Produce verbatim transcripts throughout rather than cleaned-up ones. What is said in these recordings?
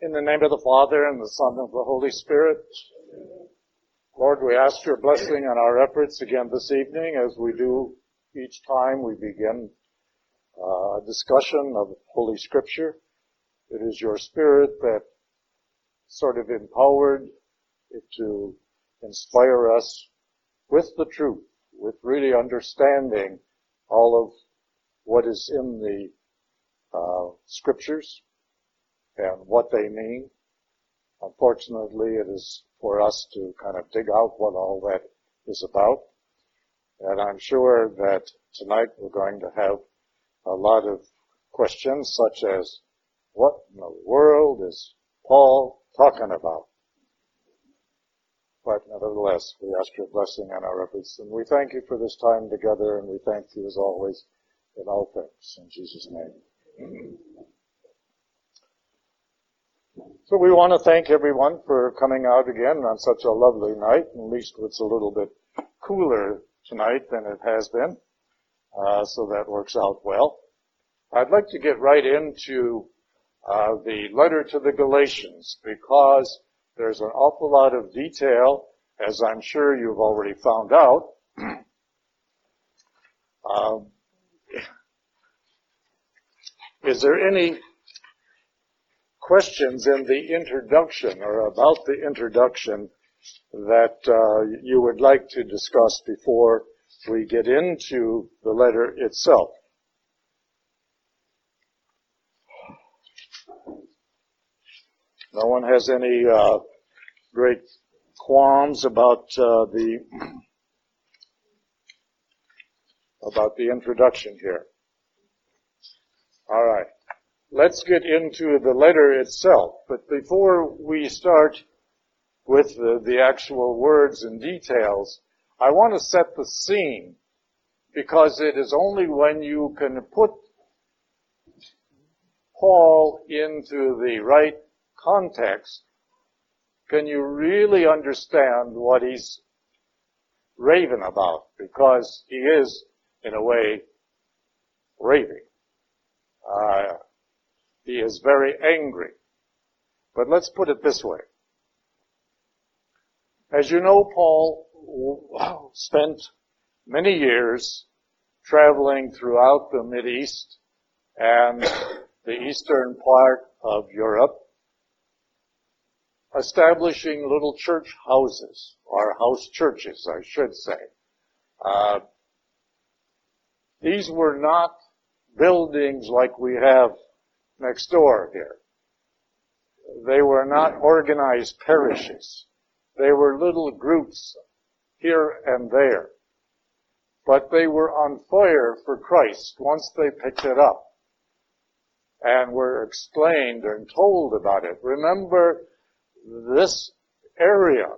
In the name of the Father, and the Son, and of the Holy Spirit. Lord, we ask your blessing on our efforts again this evening, as we do each time we begin a discussion of Holy Scripture. It is your Spirit that sort of empowered it to inspire us with the truth, with really understanding all of what is in the uh, Scriptures and what they mean. Unfortunately, it is for us to kind of dig out what all that is about. And I'm sure that tonight we're going to have a lot of questions such as, what in the world is Paul talking about? But nevertheless, we ask your blessing on our efforts. And we thank you for this time together, and we thank you as always in all things. In Jesus' name. So we want to thank everyone for coming out again on such a lovely night. At least it's a little bit cooler tonight than it has been. Uh, so that works out well. I'd like to get right into uh, the letter to the Galatians, because there's an awful lot of detail, as I'm sure you've already found out. um, is there any questions in the introduction or about the introduction that uh, you would like to discuss before we get into the letter itself? No one has any uh, great qualms about uh, the about the introduction here. All right. Let's get into the letter itself. But before we start with the, the actual words and details, I want to set the scene, because it is only when you can put Paul into the right context can you really understand what he's raving about, because he is, in a way, raving. Uh, He is very angry. But let's put it this way. As you know, Paul spent many years traveling throughout the Mideast and the eastern part of Europe, establishing little church houses, or house churches, I should say. Uh, these were not buildings like we have next door here. They were not organized parishes. They were little groups here and there. But they were on fire for Christ once they picked it up and were explained and told about it. Remember, this area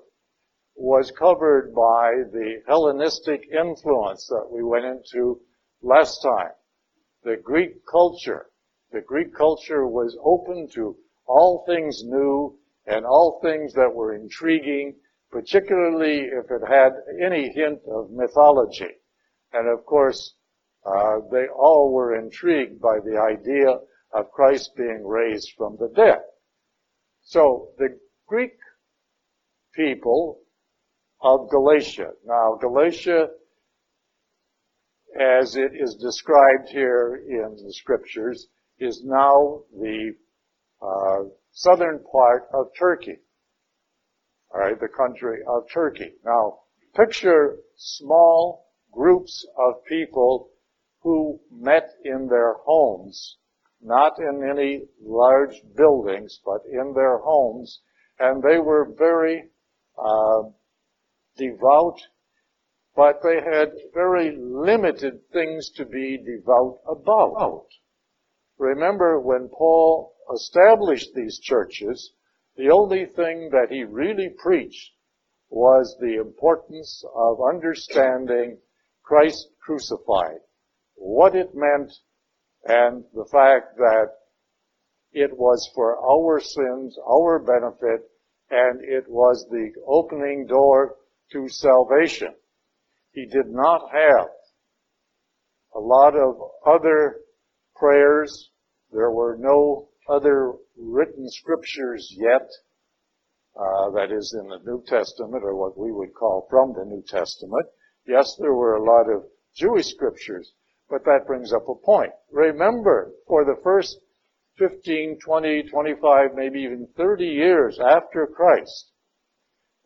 was covered by the Hellenistic influence that we went into last time. The Greek culture. The Greek culture was open to all things new and all things that were intriguing, particularly if it had any hint of mythology. And of course, uh, they all were intrigued by the idea of Christ being raised from the dead. So the Greek people of Galatia. Now, Galatia, as it is described here in the Scriptures, is now the uh, southern part of Turkey, all right, the country of Turkey. Now, picture small groups of people who met in their homes, not in any large buildings, but in their homes, and they were very uh, devout, but they had very limited things to be devout about. Remember, when Paul established these churches, the only thing that he really preached was the importance of understanding Christ crucified, what it meant, and the fact that it was for our sins, our benefit, and it was the opening door to salvation. He did not have a lot of other prayers. There were no other written scriptures yet, uh, that is in the New Testament, or what we would call from the New Testament. Yes, there were a lot of Jewish scriptures, but that brings up a point. Remember, for the first fifteen, twenty, twenty-five, maybe even thirty years after Christ,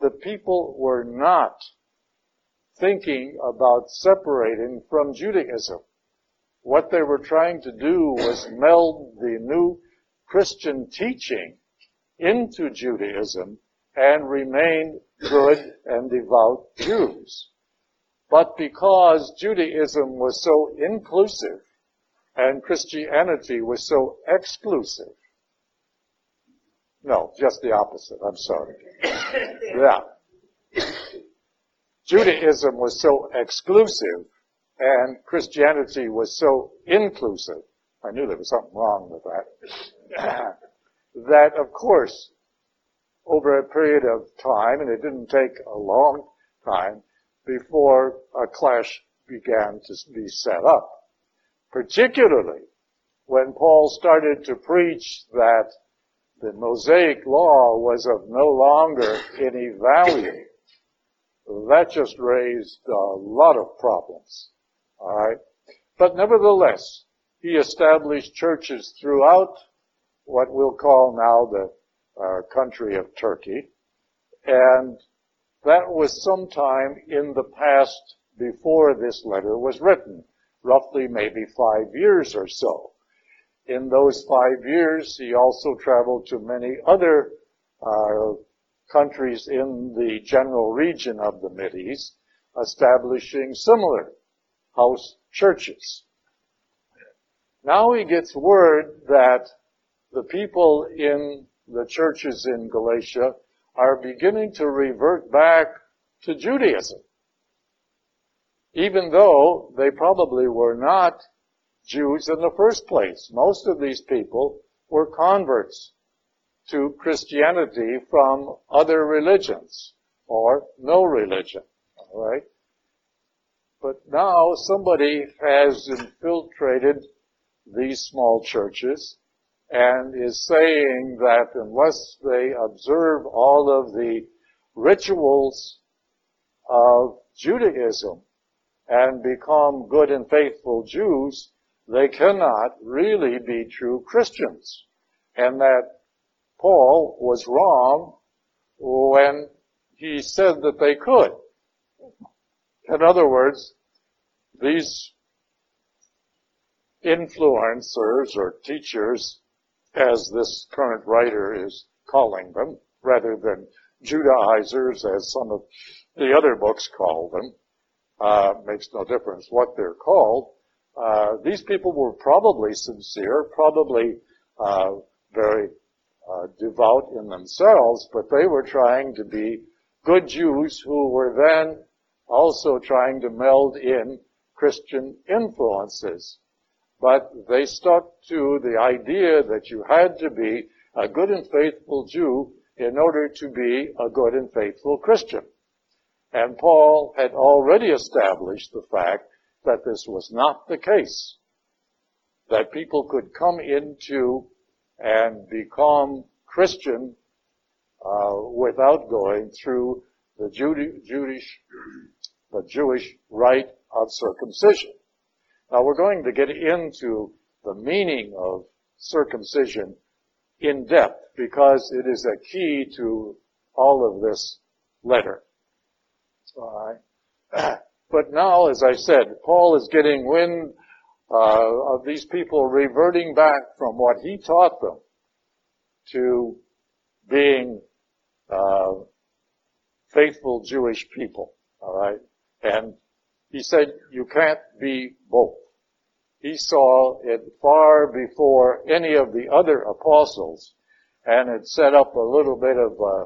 the people were not thinking about separating from Judaism. What they were trying to do was meld the new Christian teaching into Judaism and remain good and devout Jews. But because Judaism was so inclusive and Christianity was so exclusive, no, just the opposite, I'm sorry. Yeah. Judaism was so exclusive and Christianity was so inclusive, I knew there was something wrong with that, that of course, over a period of time, and it didn't take a long time before a clash began to be set up. Particularly when Paul started to preach that the Mosaic law was of no longer any value. That just raised a lot of problems. All right. But nevertheless, he established churches throughout what we'll call now the uh, country of Turkey. And that was sometime in the past before this letter was written, roughly maybe five years or so. In those five years, he also traveled to many other uh, countries in the general region of the Mideast, establishing similar house churches. Now he gets word that the people in the churches in Galatia are beginning to revert back to Judaism, even though they probably were not Jews in the first place. Most of these people were converts to Christianity from other religions or no religion, all right? But now somebody has infiltrated these small churches and is saying that unless they observe all of the rituals of Judaism and become good and faithful Jews, they cannot really be true Christians. And that Paul was wrong when he said that they could. In other words, these influencers or teachers, as this current writer is calling them, rather than Judaizers, as some of the other books call them, uh, makes no difference what they're called. Uh, these people were probably sincere, probably uh, very uh, devout in themselves, but they were trying to be good Jews who were then also trying to meld in Christian influences. But they stuck to the idea that you had to be a good and faithful Jew in order to be a good and faithful Christian. And Paul had already established the fact that this was not the case, that people could come into and become Christian uh, without going through the Jude- Jewish, the Jewish rite of circumcision. Now we're going to get into the meaning of circumcision in depth because it is a key to all of this letter. All right. But now, as I said, Paul is getting wind uh, of these people reverting back from what he taught them to being uh, faithful Jewish people. All right, and he said you can't be both. He saw it far before any of the other apostles, and it set up a little bit of a,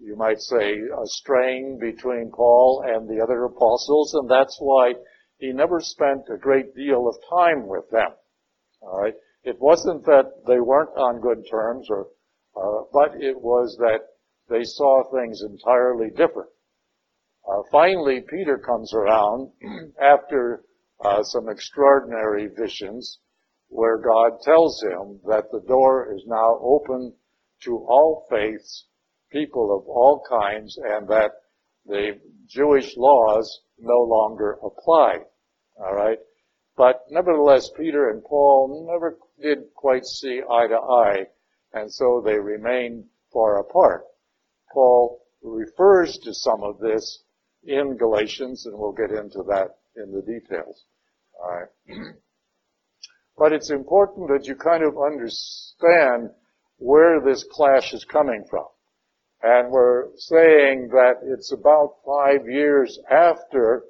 you might say, a strain between Paul and the other apostles, and that's why he never spent a great deal of time with them. All right, it wasn't that they weren't on good terms, or, uh, but it was that they saw things entirely different. Uh, finally, Peter comes around after uh, some extraordinary visions where God tells him that the door is now open to all faiths, people of all kinds, and that the Jewish laws no longer apply. All right? But nevertheless, Peter and Paul never did quite see eye to eye, and so they remained far apart. Paul refers to some of this in Galatians, and we'll get into that in the details. All right. But it's important that you kind of understand where this clash is coming from. And we're saying that it's about five years after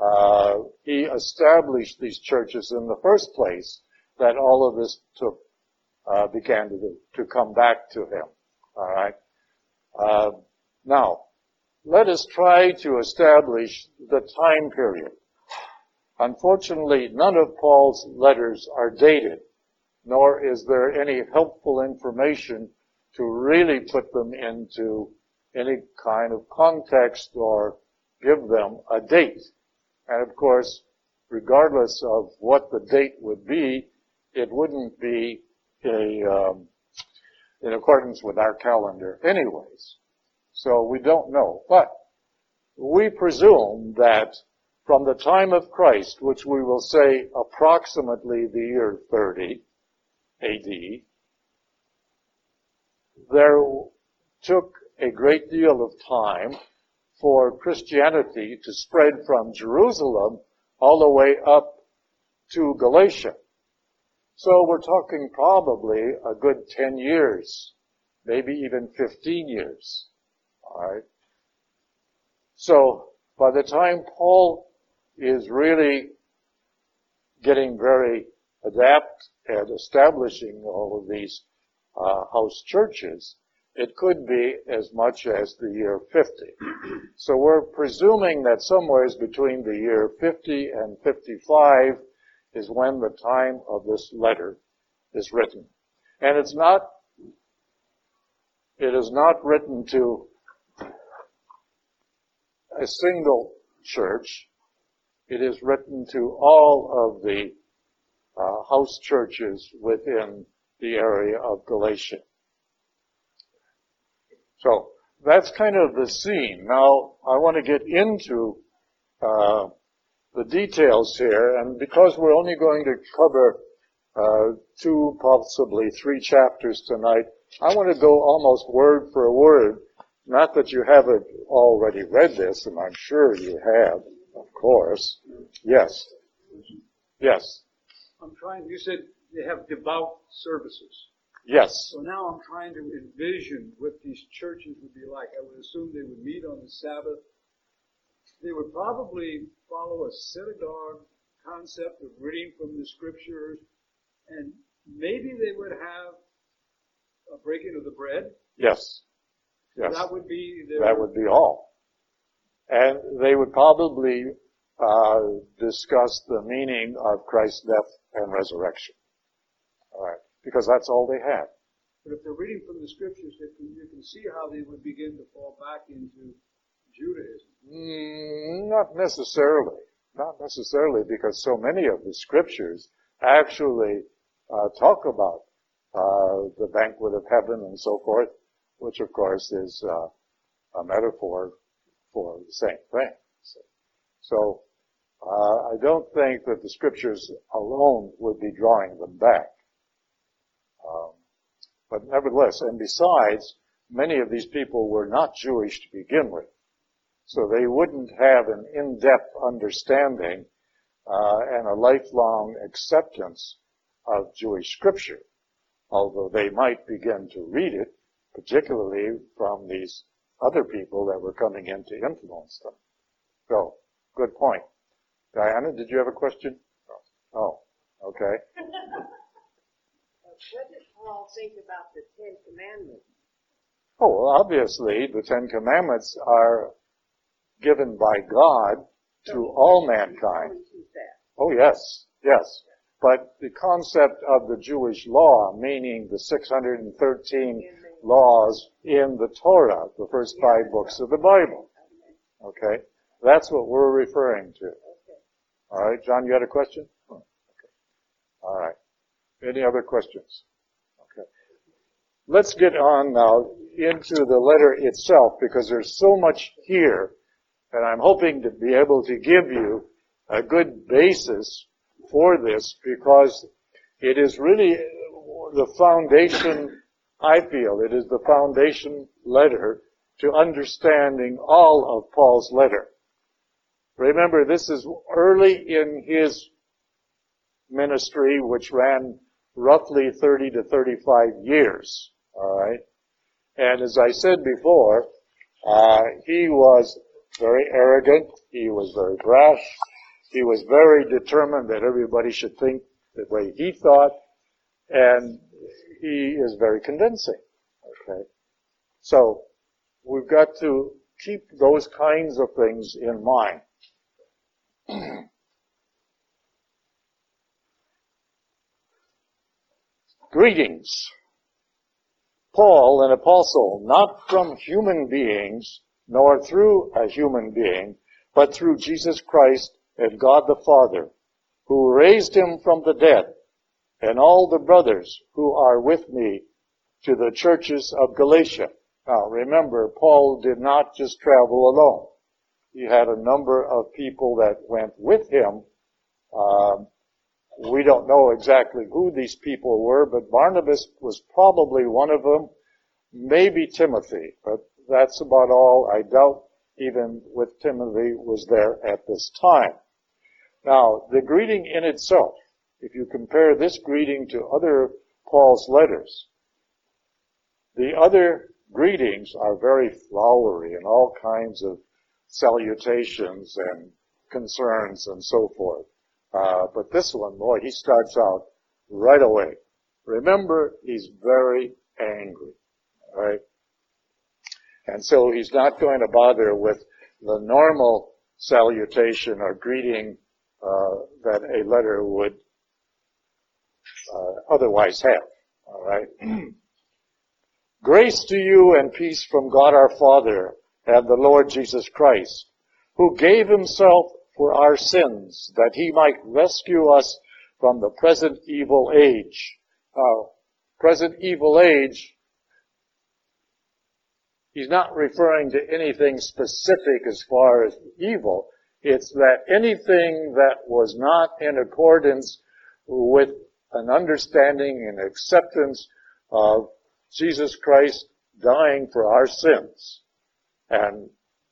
uh, he established these churches in the first place that all of this took, uh, began to, to come back to him. All right. Uh, now, let us try to establish the time period. Unfortunately, none of Paul's letters are dated, nor is there any helpful information to really put them into any kind of context or give them a date. And of course, regardless of what the date would be, it wouldn't be a, um, in accordance with our calendar anyways. So we don't know. But we presume that from the time of Christ, which we will say approximately the year thirty A D, there took a great deal of time for Christianity to spread from Jerusalem all the way up to Galatia. So we're talking probably a good ten years, maybe even fifteen years. All right. So by the time Paul is really getting very adept at establishing all of these uh, house churches, it could be as much as the year fifty. So we're presuming that somewhere between the year fifty and fifty-five is when the time of this letter is written. And it's not, it is not written to a single church. It is written to all of the uh, house churches within the area of Galatia. So that's kind of the scene. Now I want to get into uh, the details here, and because we're only going to cover uh, two, possibly three chapters tonight, I want to go almost word for word. Not that you haven't already read this, and I'm sure you have. Of course. Yes. Yes. I'm trying, you said they have devout services. Yes. So now I'm trying to envision what these churches would be like. I would assume they would meet on the Sabbath. They would probably follow a synagogue concept of reading from the scriptures, and maybe they would have a breaking of the bread. Yes. Yes. That would be their... That would be all. And they would probably uh discuss the meaning of Christ's death and resurrection. All right. Because that's all they had. But if they're reading from the scriptures, you can see how they would begin to fall back into Judaism. Mm, not necessarily. Not necessarily, because so many of the scriptures actually uh talk about uh the banquet of heaven and so forth, which of course is uh a metaphor for the same thing. So uh, I don't think that the scriptures alone would be drawing them back. Um, but nevertheless, and besides, many of these people were not Jewish to begin with, so they wouldn't have an in-depth understanding uh, and a lifelong acceptance of Jewish scripture, although they might begin to read it, particularly from these other people that were coming in to influence them. So, good point. Diana, did you have a question? Oh, okay. What did Paul think about the Ten Commandments? Oh, well, obviously, the Ten Commandments are given by God to so all mankind. Oh, yes, yes. But the concept of the Jewish law, meaning the six hundred thirteen laws in the Torah, the first five books of the Bible. Okay? That's what we're referring to. All right, John, you had a question? Okay. All right. Any other questions? Okay. Let's get on now into the letter itself, because there's so much here, and I'm hoping to be able to give you a good basis for this, because it is really the foundation, I feel, it is the foundation letter to understanding all of Paul's letter. Remember, this is early in his ministry, which ran roughly thirty to thirty-five years, all right? And as I said before, uh, he was very arrogant, he was very brash, he was very determined that everybody should think the way he thought, and he is very convincing, okay? So, we've got to keep those kinds of things in mind. Greetings. Paul, an apostle, not from human beings, nor through a human being, but through Jesus Christ and God the Father, who raised him from the dead, and all the brothers who are with me to the churches of Galatia. Now, remember, Paul did not just travel alone. He had a number of people that went with him. Um, we don't know exactly who these people were, but Barnabas was probably one of them, maybe Timothy, but that's about all. I doubt even with Timothy was there at this time. Now, the greeting in itself, if you compare this greeting to other Paul's letters, the other greetings are very flowery and all kinds of salutations and concerns and so forth. Uh, but this one, boy, he starts out right away. Remember, he's very angry, all right? And so he's not going to bother with the normal salutation or greeting uh, that a letter would uh, otherwise have, all right? Grace to you and peace from God our Father and the Lord Jesus Christ, who gave himself for our sins, that he might rescue us from the present evil age. Now, present evil age, he's not referring to anything specific as far as evil. It's that anything that was not in accordance with an understanding and acceptance of Jesus Christ dying for our sins and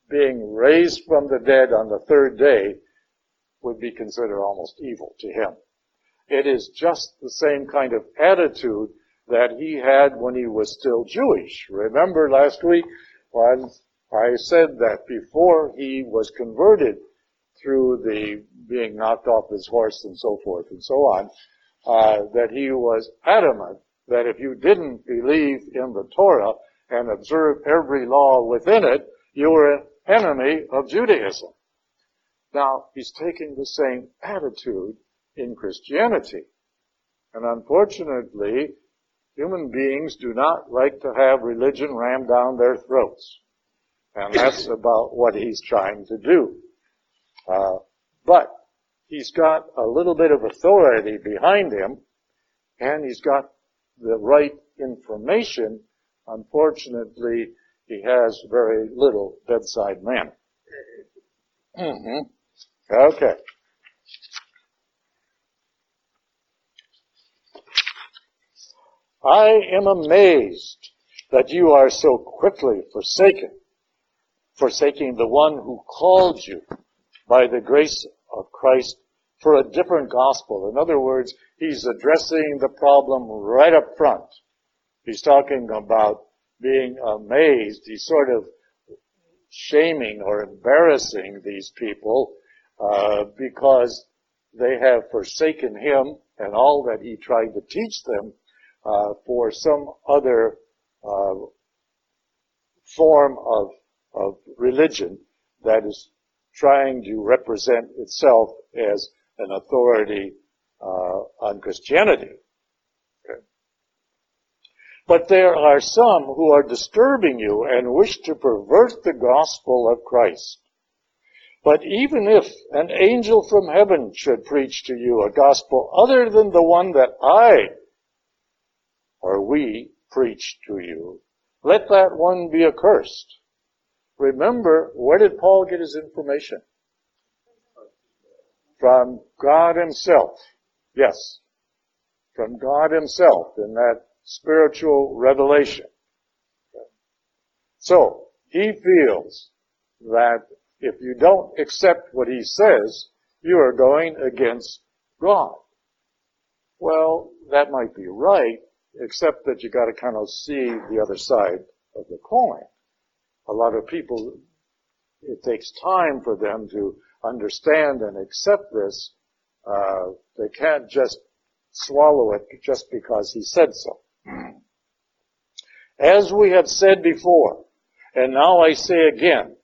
being raised from the dead on the third day would be considered almost evil to him. It is just the same kind of attitude that he had when he was still Jewish. Remember last week when I said that before he was converted through the being knocked off his horse and so forth and so on, uh, that he was adamant that if you didn't believe in the Torah and observe every law within it, you were an enemy of Judaism. Now, he's taking the same attitude in Christianity. And unfortunately, human beings do not like to have religion rammed down their throats. And that's about what he's trying to do. Uh, but he's got a little bit of authority behind him, and he's got the right information. Unfortunately, he has very little bedside manner. Mm-hmm. Okay. I am amazed that you are so quickly forsaken, forsaking the one who called you by the grace of Christ for a different gospel. In other words, he's addressing the problem right up front. He's talking about being amazed. He's sort of shaming or embarrassing these people uh, because they have forsaken him and all that he tried to teach them uh, for some other uh, form of, of religion that is trying to represent itself as an authority uh, on Christianity. But there are some who are disturbing you and wish to pervert the gospel of Christ. But even if an angel from heaven should preach to you a gospel other than the one that I or we preach to you, let that one be accursed. Remember, where did Paul get his information? From God himself. Yes. From God himself in that spiritual revelation. So, he feels that if you don't accept what he says, you are going against God. Well, that might be right, except that you got to kind of see the other side of the coin. A lot of people, it takes time for them to understand and accept this. Uh, they can't just swallow it just because he said so. As we have said before, and now I say again,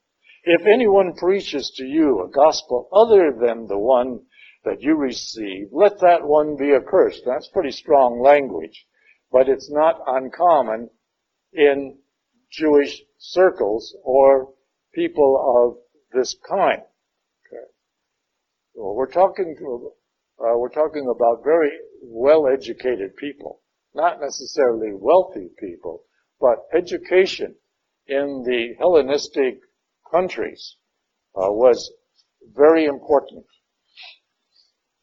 if anyone preaches to you a gospel other than the one that you receive, let that one be accursed. That's pretty strong language, but it's not uncommon in Jewish circles or people of this kind. Okay. Well, we're talking uh, we're talking about very well-educated people, not necessarily wealthy people, but education in the Hellenistic countries uh, was very important.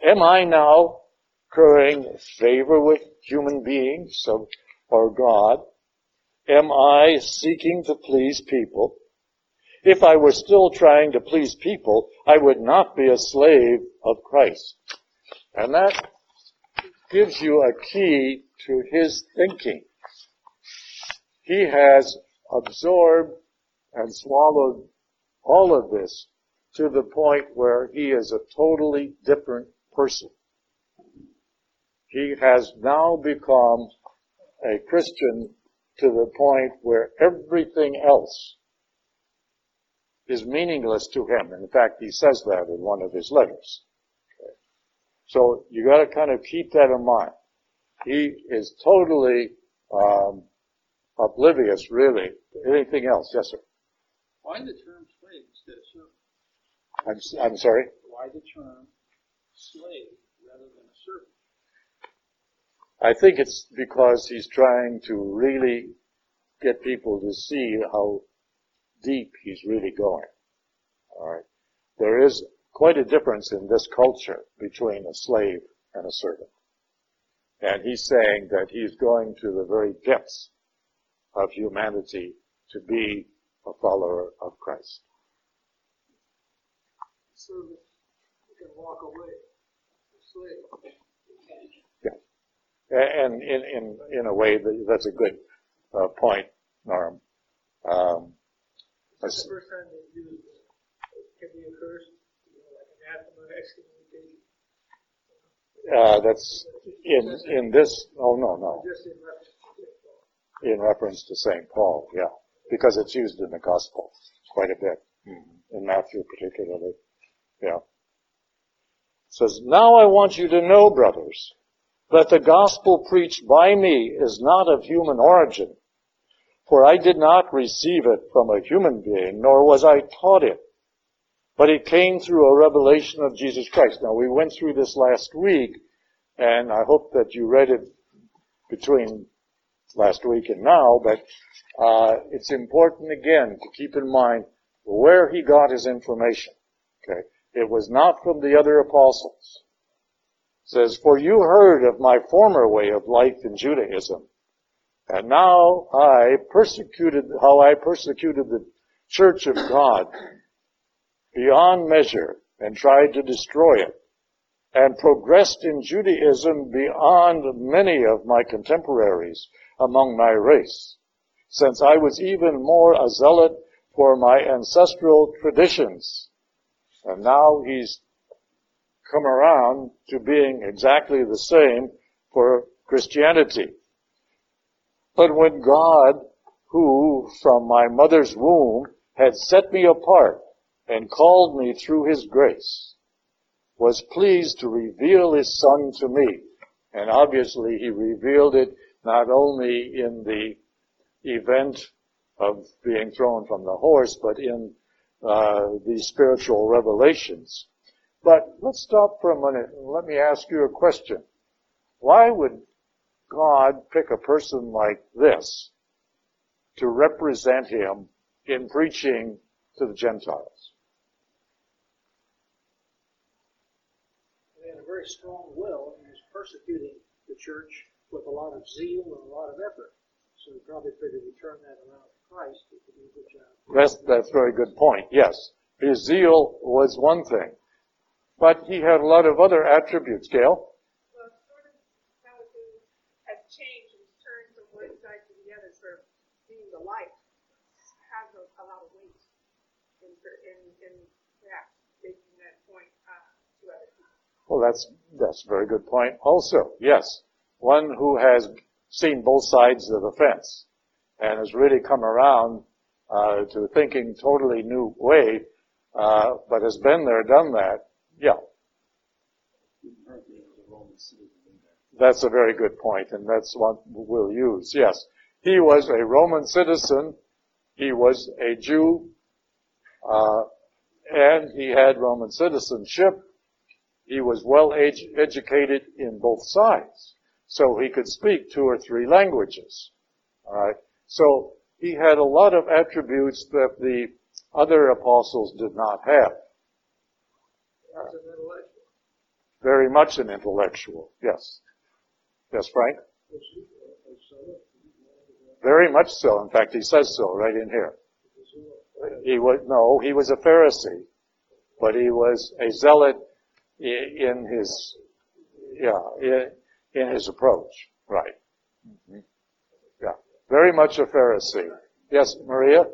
Am I now currying favor with human beings or God? Am I seeking to please people? If I were still trying to please people, I would not be a slave of Christ. And that gives you a key to his thinking. He has absorbed and swallowed all of this to the point where he is a totally different person. He has now become a Christian to the point where everything else is meaningless to him. In fact, he says that in one of his letters. Okay. So you got to kind of keep that in mind. He is totally um, oblivious, really, to anything else. Yes, sir? Why the term slave instead of servant? I'm, I'm sorry? Why the term slave rather than a servant? I think it's because he's trying to really get people to see how deep he's really going. All right. There is quite a difference in this culture between a slave and a servant. And he's saying that he's going to the very depths of humanity to be a follower of Christ. A servant can walk away. A slave can't. And in, in, in a way, that's a good uh, point, Norm. Um, Is this the first time that you can be accursed? You know, like anathema, excommunication? Uh, that's in, in this, oh no, no. Just in reference to Saint Paul. In reference to Saint Paul, yeah. Because it's used in the Gospel quite a bit. Mm-hmm. In Matthew particularly, yeah. It says, now I want you to know, brothers, that the gospel preached by me is not of human origin, for I did not receive it from a human being, nor was I taught it, but it came through a revelation of Jesus Christ. Now, we went through this last week, and I hope that you read it between last week and now, but uh, it's important, again, to keep in mind where he got his information. Okay, it was not from the other apostles. Says, for you heard of my former way of life in Judaism, and now I persecuted, how I persecuted the church of God beyond measure and tried to destroy it, and progressed in Judaism beyond many of my contemporaries among my race, since I was even more a zealot for my ancestral traditions. And now he's come around to being exactly the same for Christianity. But when God, who from my mother's womb had set me apart and called me through his grace, was pleased to reveal his son to me, and obviously he revealed it not only in the event of being thrown from the horse, but in uh, these spiritual revelations. But let's stop for a minute and let me ask you a question. Why would God pick a person like this to represent him in preaching to the Gentiles? He had a very strong will and was persecuting the church with a lot of zeal and a lot of effort. So he probably figured he'd turn that around to Christ. He could do a good job. That's, that's a very good point, yes. His zeal was one thing. But he had a lot of other attributes, Gail. Change and turn from one side to the other for being the light has a, a lot of weight in, in, in yeah, making that point uh, to other people. Well, that's, that's a very good point also. Yes, one who has seen both sides of the fence and has really come around uh, to thinking totally new way, uh, but has been there, done that. Yeah. That's a very good point, and that's what we'll use, yes. He was a Roman citizen, he was a Jew, uh, and he had Roman citizenship. He was well ed- educated in both sides, so he could speak two or three languages. All right. So he had a lot of attributes that the other apostles did not have. Uh, very much an intellectual, yes. Yes, Frank? Very much so. In fact, he says so right in here. He was, no, he was a Pharisee, but he was a zealot in his, yeah, in his approach. Right. Mm-hmm. Yeah. Very much a Pharisee. Yes, Maria?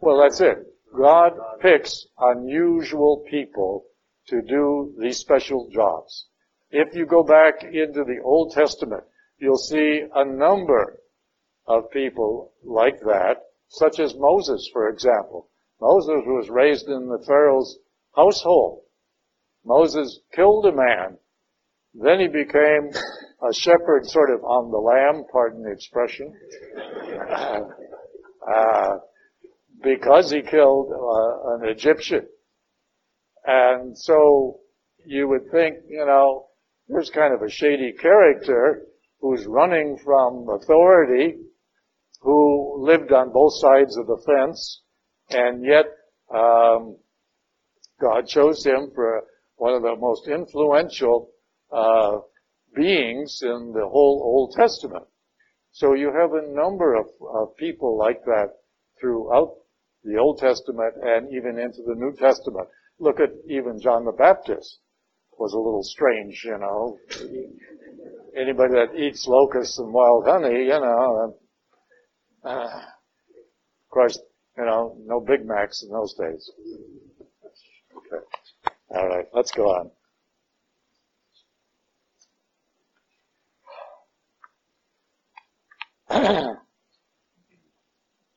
Well, that's it. God picks unusual people to do these special jobs. If you go back into the Old Testament, you'll see a number of people like that, such as Moses, for example. Moses was raised in the Pharaoh's household. Moses killed a man. Then he became a shepherd, sort of on the lamb, pardon the expression, uh, because he killed uh, an Egyptian. And so you would think, you know, here's kind of a shady character who's running from authority, who lived on both sides of the fence, and yet um, God chose him for one of the most influential uh, beings in the whole Old Testament. So you have a number of, of people like that throughout the Old Testament and even into the New Testament. Look at even John the Baptist. Was a little strange, you know. Anybody that eats locusts and wild honey, you know. Uh, of course, you know, no Big Macs in those days. Okay. All right, let's go on. All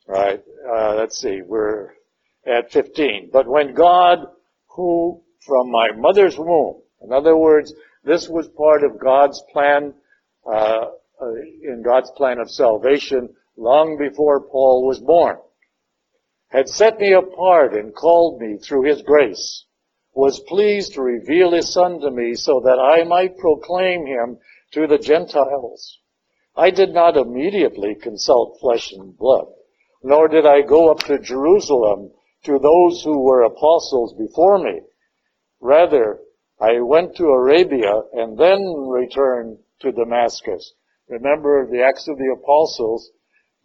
right, uh, let's see, we're at fifteen. But when God, who from my mother's womb, in other words, this was part of God's plan, uh, in God's plan of salvation long before Paul was born, had set me apart and called me through his grace, was pleased to reveal his son to me so that I might proclaim him to the Gentiles. I did not immediately consult flesh and blood, nor did I go up to Jerusalem to those who were apostles before me. Rather, I went to Arabia and then returned to Damascus. Remember, the Acts of the Apostles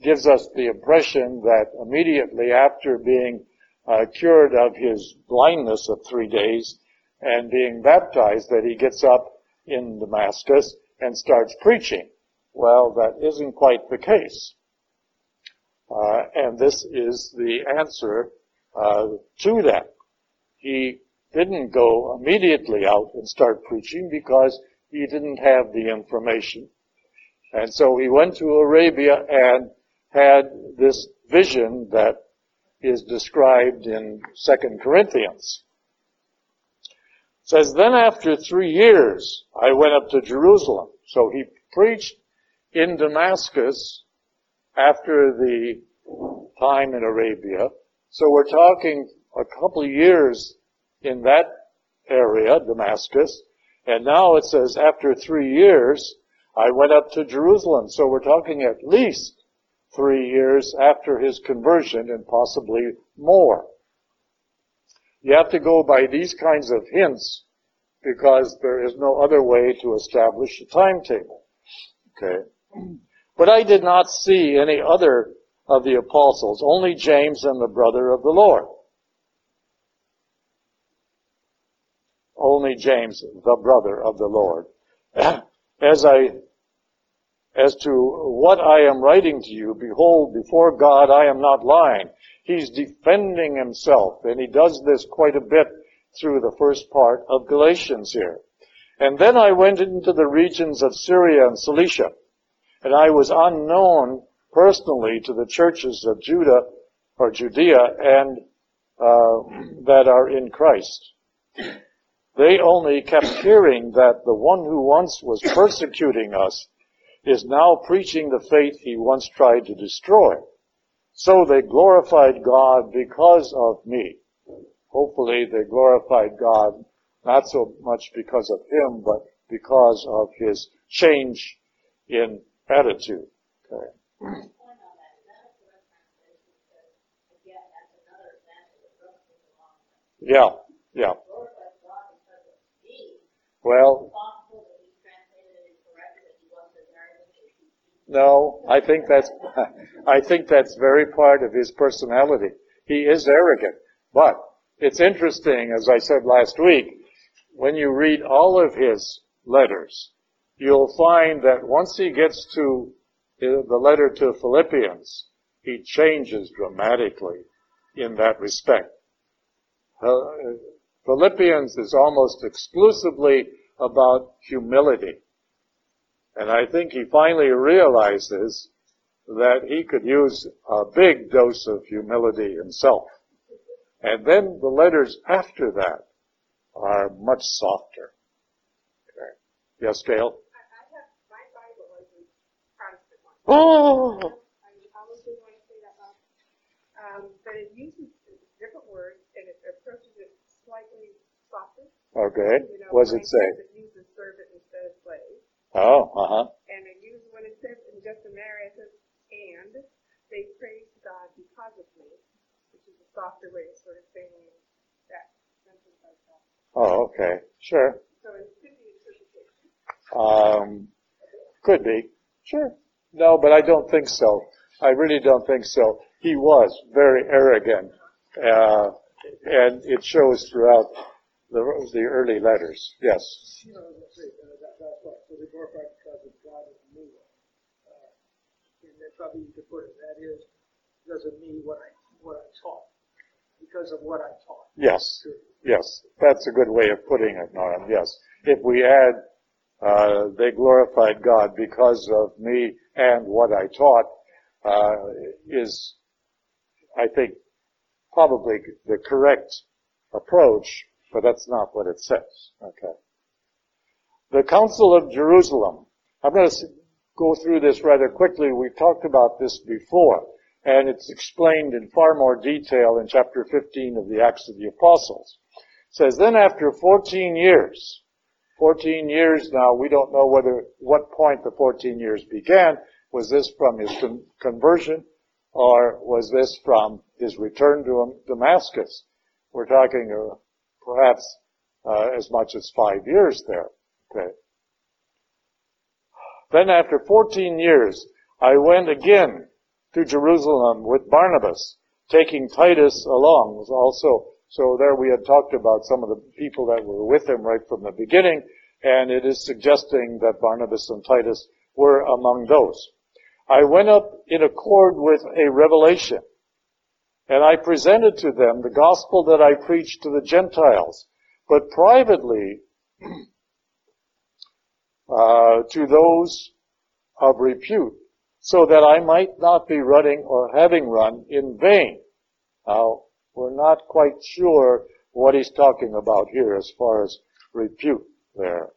gives us the impression that immediately after being uh, cured of his blindness of three days and being baptized, that he gets up in Damascus and starts preaching. Well, that isn't quite the case. Uh, and this is the answer uh, to that. He didn't go immediately out and start preaching because he didn't have the information. And so he went to Arabia and had this vision that is described in Second Corinthians. It says, then after three years, I went up to Jerusalem. So he preached in Damascus after the time in Arabia. So we're talking a couple of years in that area, Damascus. And now it says, after three years, I went up to Jerusalem. So we're talking at least three years after his conversion and possibly more. You have to go by these kinds of hints because there is no other way to establish a timetable. Okay. But I did not see any other of the apostles, only James and the brother of the Lord. Only James, the brother of the Lord. As I, as to what I am writing to you, behold, before God I am not lying. He's defending himself, and he does this quite a bit through the first part of Galatians here. And then I went into the regions of Syria and Cilicia, and I was unknown personally to the churches of Judah or Judea and uh, that are in Christ. They only kept hearing that the one who once was persecuting us is now preaching the faith he once tried to destroy. So they glorified God because of me. Hopefully they glorified God not so much because of him, but because of his change in attitude. Okay. Yeah, yeah. Well, no, I think that's, I think that's very part of his personality. He is arrogant. But it's interesting, as I said last week, when you read all of his letters, you'll find that once he gets to the letter to Philippians, he changes dramatically in that respect. Uh, Philippians is almost exclusively about humility. And I think he finally realizes that he could use a big dose of humility himself. And then the letters after that are much softer. Okay. Yes, Gail? Oh! I always didn't want to say that loud. Um, but it uses different words and it approaches it slightly softer. Okay. You know, what does it say? It uses servant instead of slave. Oh, uh huh. And it uses when it says in just a marriage, and they praise God because of me, which is a softer way of sort of saying that. Like that. Oh, okay. Sure. So it could be interpretation. Um, could be. Sure. No, but I don't think so. I really don't think so. He was very arrogant, uh, and it shows throughout the the early letters. Yes. You know, let's see, uh, that last part. So they glorified because of God is me, uh, and that's probably you could put it. That is, because of me, what I what I taught, because of what I taught. Yes. Yes, that's a good way of putting it, Norm. Yes. If we add. Uh, they glorified God because of me and what I taught, uh, is, I think, probably the correct approach, but that's not what it says. Okay. The Council of Jerusalem. I'm going to go through this rather quickly. We've talked about this before, and it's explained in far more detail in chapter fifteen of the Acts of the Apostles. It says, then after fourteen years, fourteen years now, we don't know whether, what point the fourteen years began. Was this from his con- conversion or was this from his return to Damascus? We're talking uh, perhaps uh, as much as five years there. Okay. Then after fourteen years, I went again to Jerusalem with Barnabas, taking Titus along. It was also So there we had talked about some of the people that were with him right from the beginning, and it is suggesting that Barnabas and Titus were among those. I went up in accord with a revelation, and I presented to them the gospel that I preached to the Gentiles, but privately uh, to those of repute, so that I might not be running or having run in vain. Now, we're not quite sure what he's talking about here as far as repute there.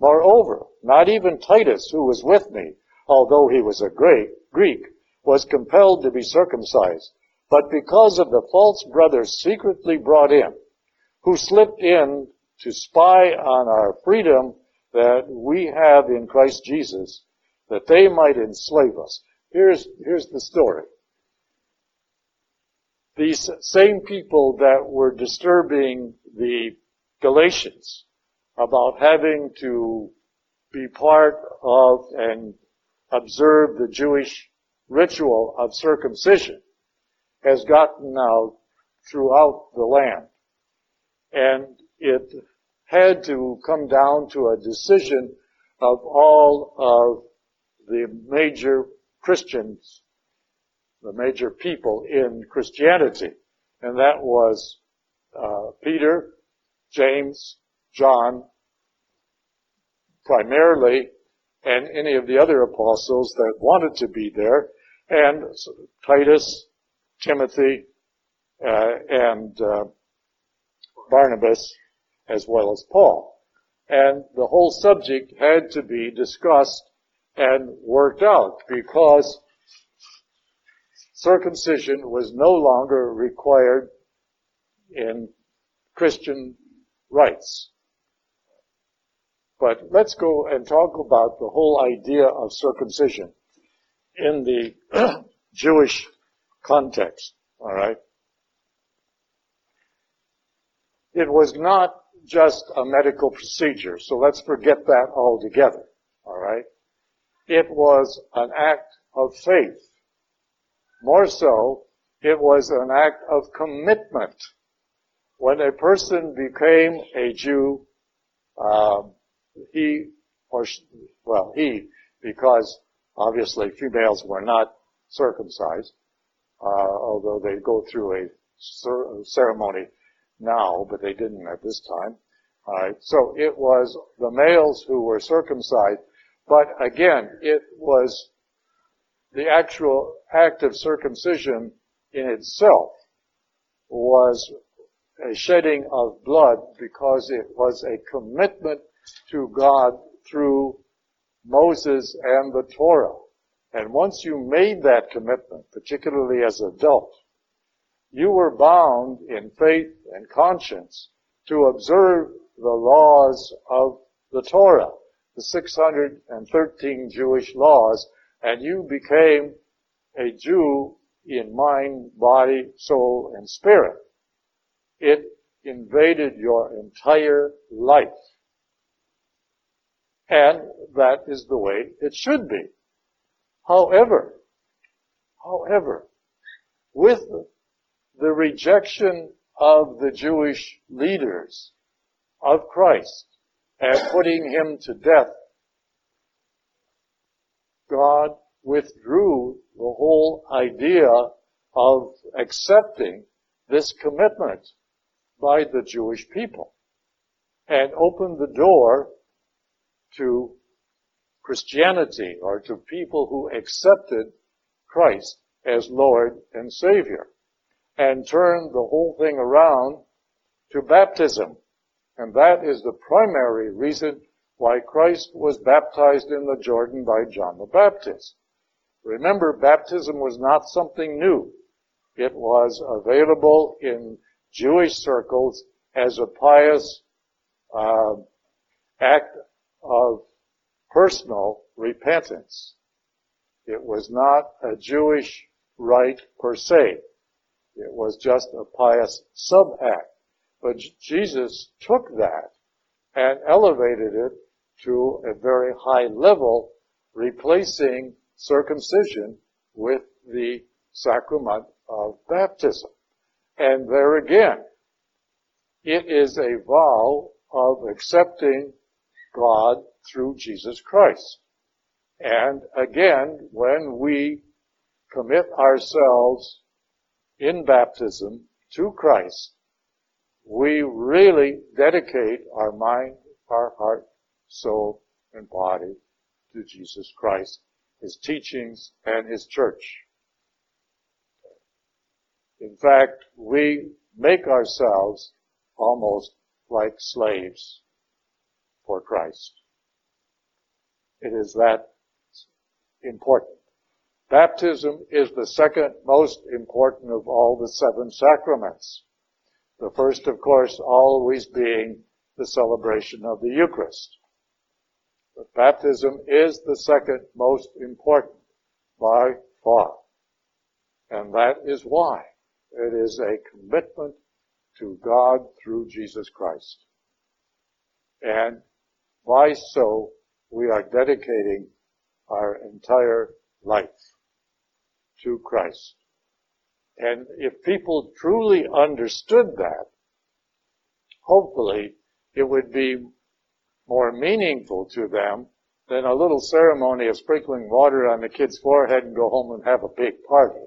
Moreover, not even Titus, who was with me, although he was a Greek, was compelled to be circumcised. but because of the false brothers secretly brought in, who slipped in to spy on our freedom that we have in Christ Jesus, that they might enslave us. Here's, here's the story. These same people that were disturbing the Galatians about having to be part of and observe the Jewish ritual of circumcision has gotten out throughout the land. And it had to come down to a decision of all of the major Christians, the major people in Christianity. And that was uh, Peter, James, John, primarily, and any of the other apostles that wanted to be there, and Titus, Timothy, uh, and uh, Barnabas, as well as Paul. And the whole subject had to be discussed and worked out because circumcision was no longer required in Christian rites. But let's go and talk about the whole idea of circumcision in the Jewish context, all right? It was not just a medical procedure, so let's forget that altogether, all right? It was an act of faith. More so, it was an act of commitment. When a person became a Jew, um, he or she, well, he, because obviously females were not circumcised, uh, although they go through a cer- ceremony now, but they didn't at this time. All right. So it was the males who were circumcised, but again, it was the actual act of circumcision in itself was a shedding of blood because it was a commitment to God through Moses and the Torah. And once you made that commitment, particularly as an adult, you were bound in faith and conscience to observe the laws of the Torah, the six hundred thirteen Jewish laws, and you became a Jew in mind, body, soul, and spirit. It invaded your entire life. And that is the way it should be. However, however, with the rejection of the Jewish leaders of Christ and putting him to death, God withdrew the whole idea of accepting this commitment by the Jewish people and opened the door to Christianity or to people who accepted Christ as Lord and Savior and turned the whole thing around to baptism. And that is the primary reason why Christ was baptized in the Jordan by John the Baptist. Remember, baptism was not something new. It was available in Jewish circles as a pious uh, act of personal repentance. It was not a Jewish rite per se. It was just a pious sub-act. But Jesus took that and elevated it to a very high level, replacing circumcision with the sacrament of baptism. And there again, it is a vow of accepting God through Jesus Christ. And again, when we commit ourselves in baptism to Christ, we really dedicate our mind, our heart, soul, and body to Jesus Christ, his teachings, and his church. In fact, we make ourselves almost like slaves for Christ. It is that important. Baptism is the second most important of all the seven sacraments. The first, of course, always being the celebration of the Eucharist. But baptism is the second most important by far. And that is why it is a commitment to God through Jesus Christ. And by so, we are dedicating our entire life to Christ. And if people truly understood that, hopefully it would be more meaningful to them than a little ceremony of sprinkling water on the kid's forehead and go home and have a big party.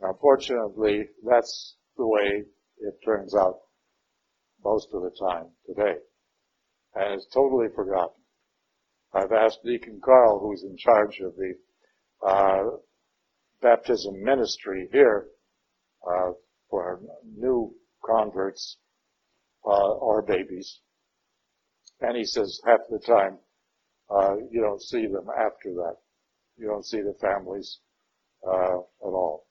Unfortunately, that's the way it turns out most of the time today. And it's totally forgotten. I've asked Deacon Carl, who's in charge of the uh baptism ministry here uh for new converts uh or babies. And he says half the time uh you don't see them after that. You don't see the families uh at all.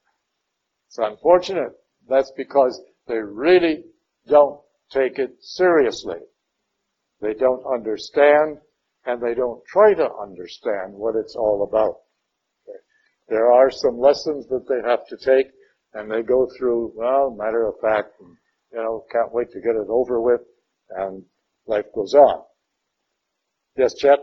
It's unfortunate. That's because they really don't take it seriously. They don't understand, and they don't try to understand what it's all about. Okay. There are some lessons that they have to take, and they go through, well, matter of fact, and, you know, can't wait to get it over with, and life goes on. Yes, Chet?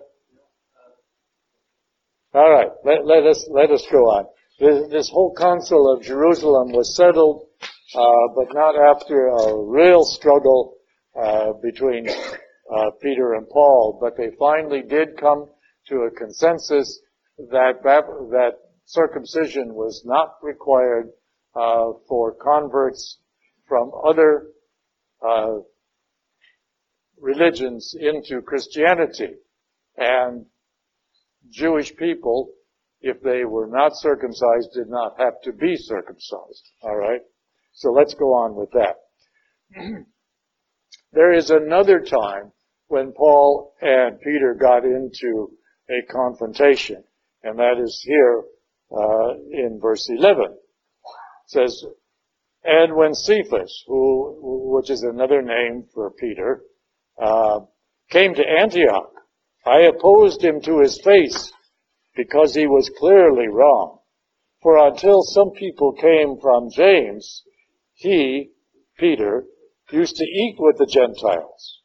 All right, let, let us let us go on. This, this whole council of Jerusalem was settled, uh, but not after a real struggle uh, between Uh, Peter and Paul, but they finally did come to a consensus that that circumcision was not required uh, for converts from other uh, religions into Christianity. And Jewish people, if they were not circumcised, did not have to be circumcised. All right? So let's go on with that. There is another time when Paul and Peter got into a confrontation, and that is here uh, in verse eleven. It says, and when Cephas, who, which is another name for Peter, uh, came to Antioch, I opposed him to his face because he was clearly wrong. For until some people came from James, he, Peter, used to eat with the Gentiles.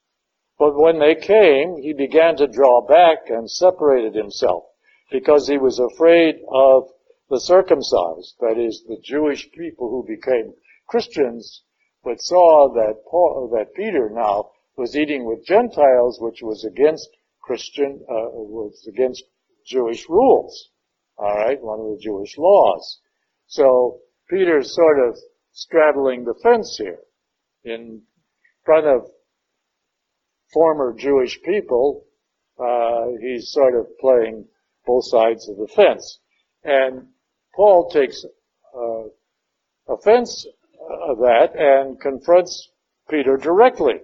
But when they came, he began to draw back and separated himself because he was afraid of the circumcised, that is, the Jewish people who became Christians, but saw that Paul, that Peter now was eating with Gentiles, which was against Christian, uh, was against Jewish rules. All right, one of the Jewish laws. So Peter's sort of straddling the fence here in front of former Jewish people. uh, he's sort of playing both sides of the fence. And Paul takes uh, offense of that and confronts Peter directly.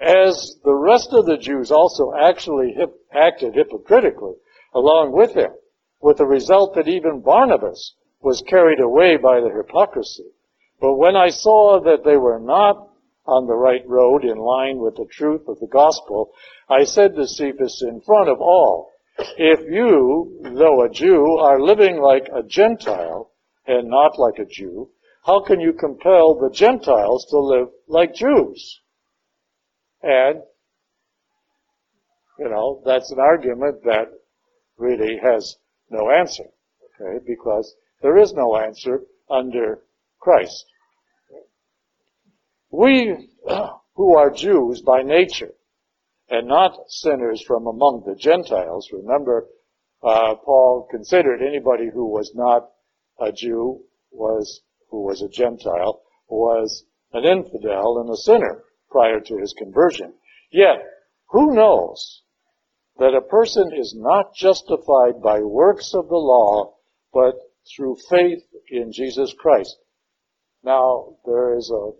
As the rest of the Jews also actually hip- acted hypocritically along with him, with the result that even Barnabas was carried away by the hypocrisy. But when I saw that they were not on the right road in line with the truth of the gospel, I said to Cephas in front of all, if you, though a Jew, are living like a Gentile and not like a Jew, how can you compel the Gentiles to live like Jews? And, you know, that's an argument that really has no answer, okay, because there is no answer under Christ. We who are Jews by nature and not sinners from among the Gentiles, remember uh, Paul considered anybody who was not a Jew, was who was a Gentile, was an infidel and a sinner prior to his conversion. Yet, who knows that a person is not justified by works of the law, but through faith in Jesus Christ? Now, there is a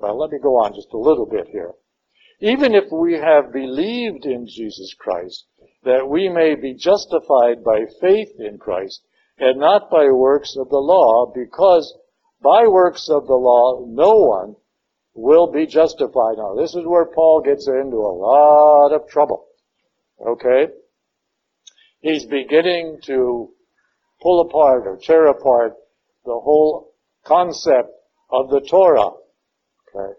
Well, let me go on just a little bit here. Even if we have believed in Jesus Christ that we may be justified by faith in Christ, and not by works of the law, because by works of the law no one will be justified. Now, this is where Paul gets into a lot of trouble. Okay? He's beginning to pull apart or tear apart the whole concept of the Torah. Okay?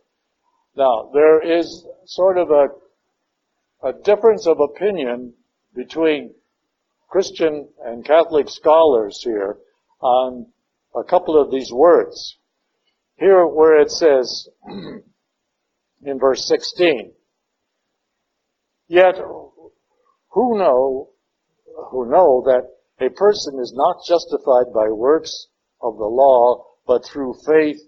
Now, there is sort of a a difference of opinion between Christian and Catholic scholars here on a couple of these words. Here where it says in verse sixteen, yet who know, who know that a person is not justified by works of the law, but through faith.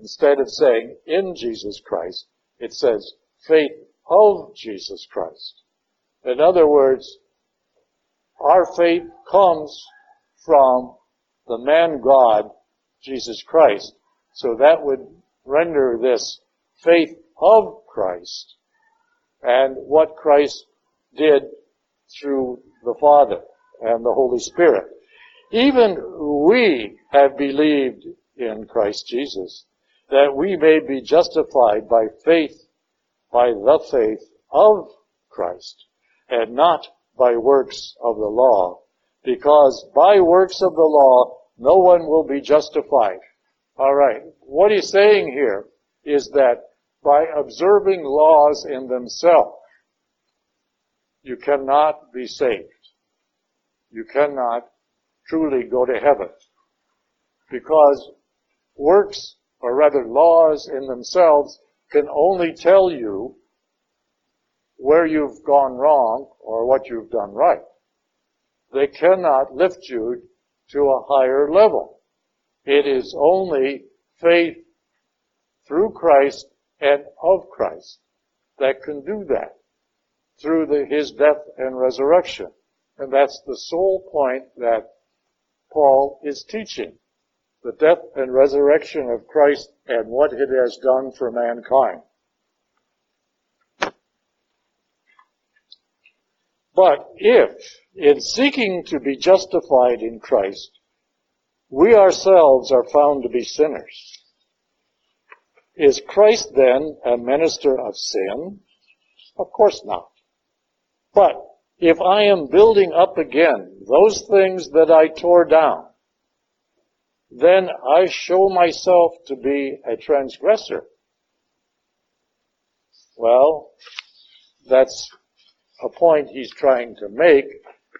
Instead of saying in Jesus Christ, it says faith of Jesus Christ. In other words, our faith comes from the man God, Jesus Christ. So that would render this faith of Christ and what Christ did through the Father and the Holy Spirit. Even we have believed in Christ Jesus, that we may be justified by faith, by the faith of Christ, and not by works of the law, because by works of the law no one will be justified. All right, what he's saying here is that by observing laws in themselves, you cannot be saved. You cannot truly go to heaven, because works, or rather laws in themselves, can only tell you where you've gone wrong or what you've done right. They cannot lift you to a higher level. It is only faith through Christ and of Christ that can do that through the, his death and resurrection. And that's the sole point that Paul is teaching. The death and resurrection of Christ and what it has done for mankind. But if, in seeking to be justified in Christ, we ourselves are found to be sinners, is Christ then a minister of sin? Of course not. But if I am building up again those things that I tore down, then I show myself to be a transgressor. Well, that's a point he's trying to make,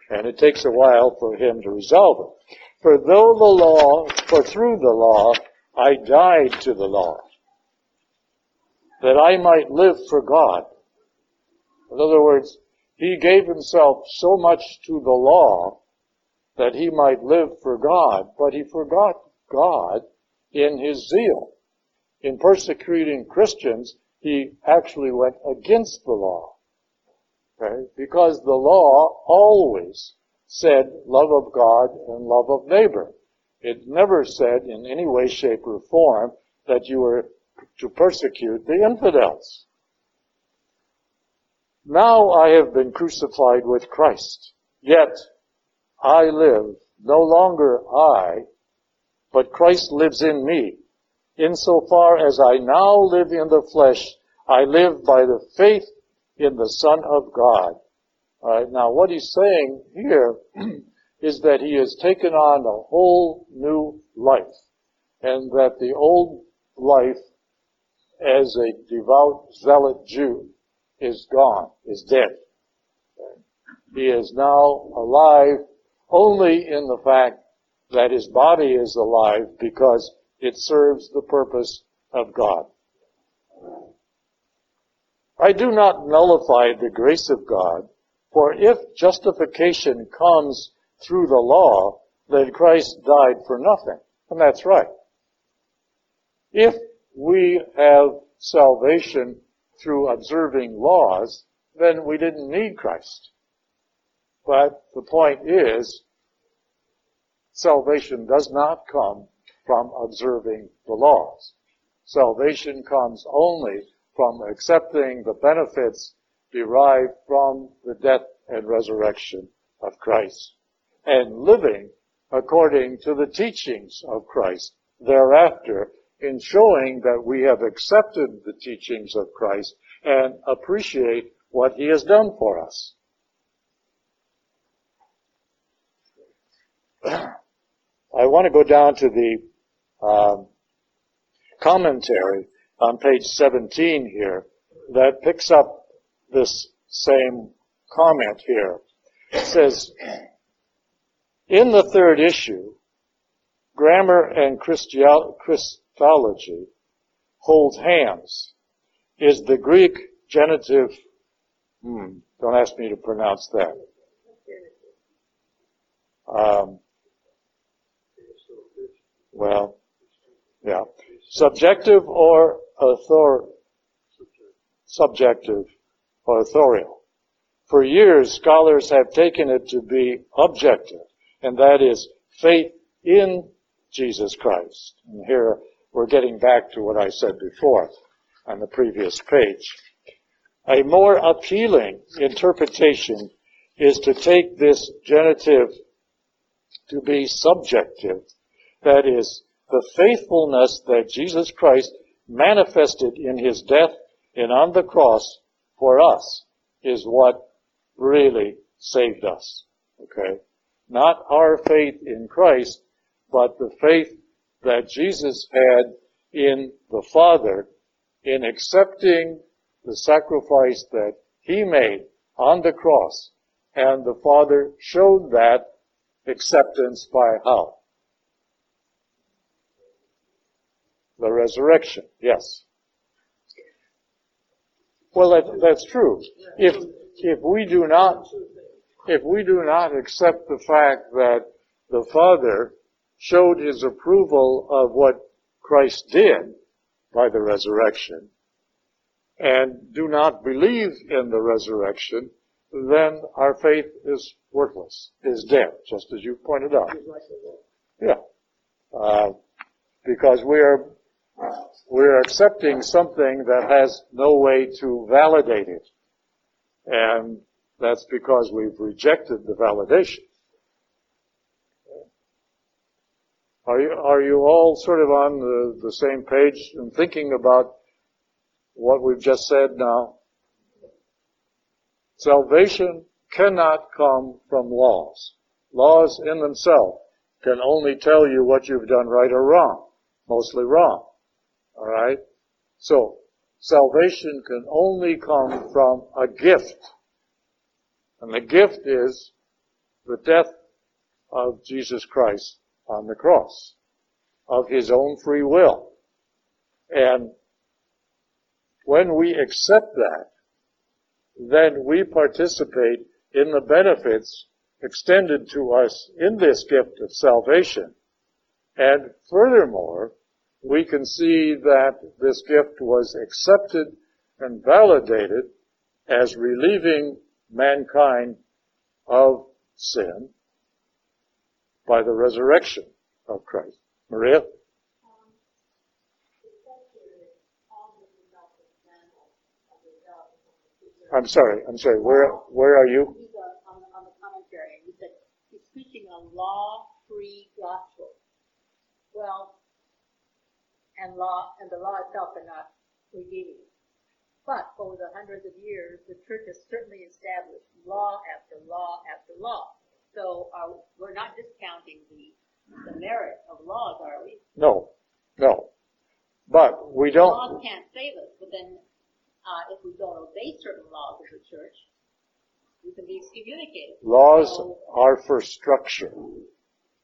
and it takes a while for him to resolve it. For though the law, for through the law, I died to the law, that I might live for God. In other words, he gave himself so much to the law that he might live for God, but he forgot God in his zeal. In persecuting Christians, he actually went against the law. Okay? Because the law always said love of God and love of neighbor. It never said in any way, shape, or form that you were to persecute the infidels. Now I have been crucified with Christ, yet I live, no longer I, but Christ lives in me. Insofar as I now live in the flesh, I live by the faith in the Son of God. All right, now what he's saying here is that he has taken on a whole new life, and that the old life as a devout zealot Jew is gone, is dead. He is now alive only in the fact that his body is alive because it serves the purpose of God. I do not nullify the grace of God, for if justification comes through the law, then Christ died for nothing. And that's right. If we have salvation through observing laws, then we didn't need Christ. But the point is, salvation does not come from observing the laws. Salvation comes only from accepting the benefits derived from the death and resurrection of Christ, and living according to the teachings of Christ thereafter, in showing that we have accepted the teachings of Christ and appreciate what he has done for us. I want to go down to the um, commentary on page seventeen here that picks up this same comment here. It says, in the third issue, grammar and Christology hold hands. Is the Greek genitive, hmm, don't ask me to pronounce that. Um, well, yeah. Subjective or author, subjective or authorial. For years, scholars have taken it to be objective, and that is faith in Jesus Christ. And here we're getting back to what I said before on the previous page. A more appealing interpretation is to take this genitive to be subjective, that is, the faithfulness that Jesus Christ manifested in his death and on the cross for us is what really saved us. Okay? Not our faith in Christ, but the faith that Jesus had in the Father in accepting the sacrifice that he made on the cross. And the Father showed that acceptance by how? The resurrection, yes. Well, that, that's true. If, if we do not, if we do not accept the fact that the Father showed his approval of what Christ did by the resurrection, and do not believe in the resurrection, then our faith is worthless, is dead, just as you pointed out. Yeah. Uh, because we are, we are accepting something that has no way to validate it. And that's because we've rejected the validation. Are you, are you all sort of on the, the same page and thinking about what we've just said now? Salvation cannot come from laws. Laws in themselves can only tell you what you've done right or wrong, mostly wrong. All right? So, salvation can only come from a gift. And the gift is the death of Jesus Christ on the cross, of his own free will. And when we accept that, then we participate in the benefits extended to us in this gift of salvation. And furthermore, we can see that this gift was accepted and validated as relieving mankind of sin by the resurrection of Christ. Maria? I'm sorry, I'm sorry, where where are you? He was on, on the commentary, he said, he's preaching a law-free gospel. Well, and law, and the law itself are not redeeming. But over the hundreds of years, the church has certainly established law after law after law. So uh, we're not discounting the, the merit of laws, are we? No, no. But we don't... Laws can't save us, but then... Uh, if we don't obey certain laws of the church, we can be excommunicated. Laws so, are for structure.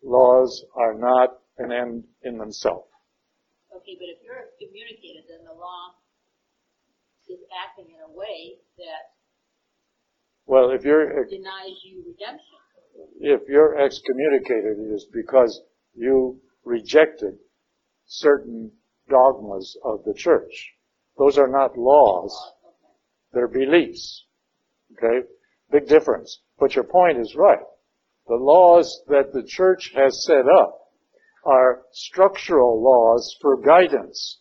Laws are not an end in themselves. Okay, but if you're excommunicated, then the law is acting in a way that well, if you're, denies you redemption. If you're excommunicated, it is because you rejected certain dogmas of the church. Those are not laws. They're beliefs. Okay? Big difference. But your point is right. The laws that the church has set up are structural laws for guidance.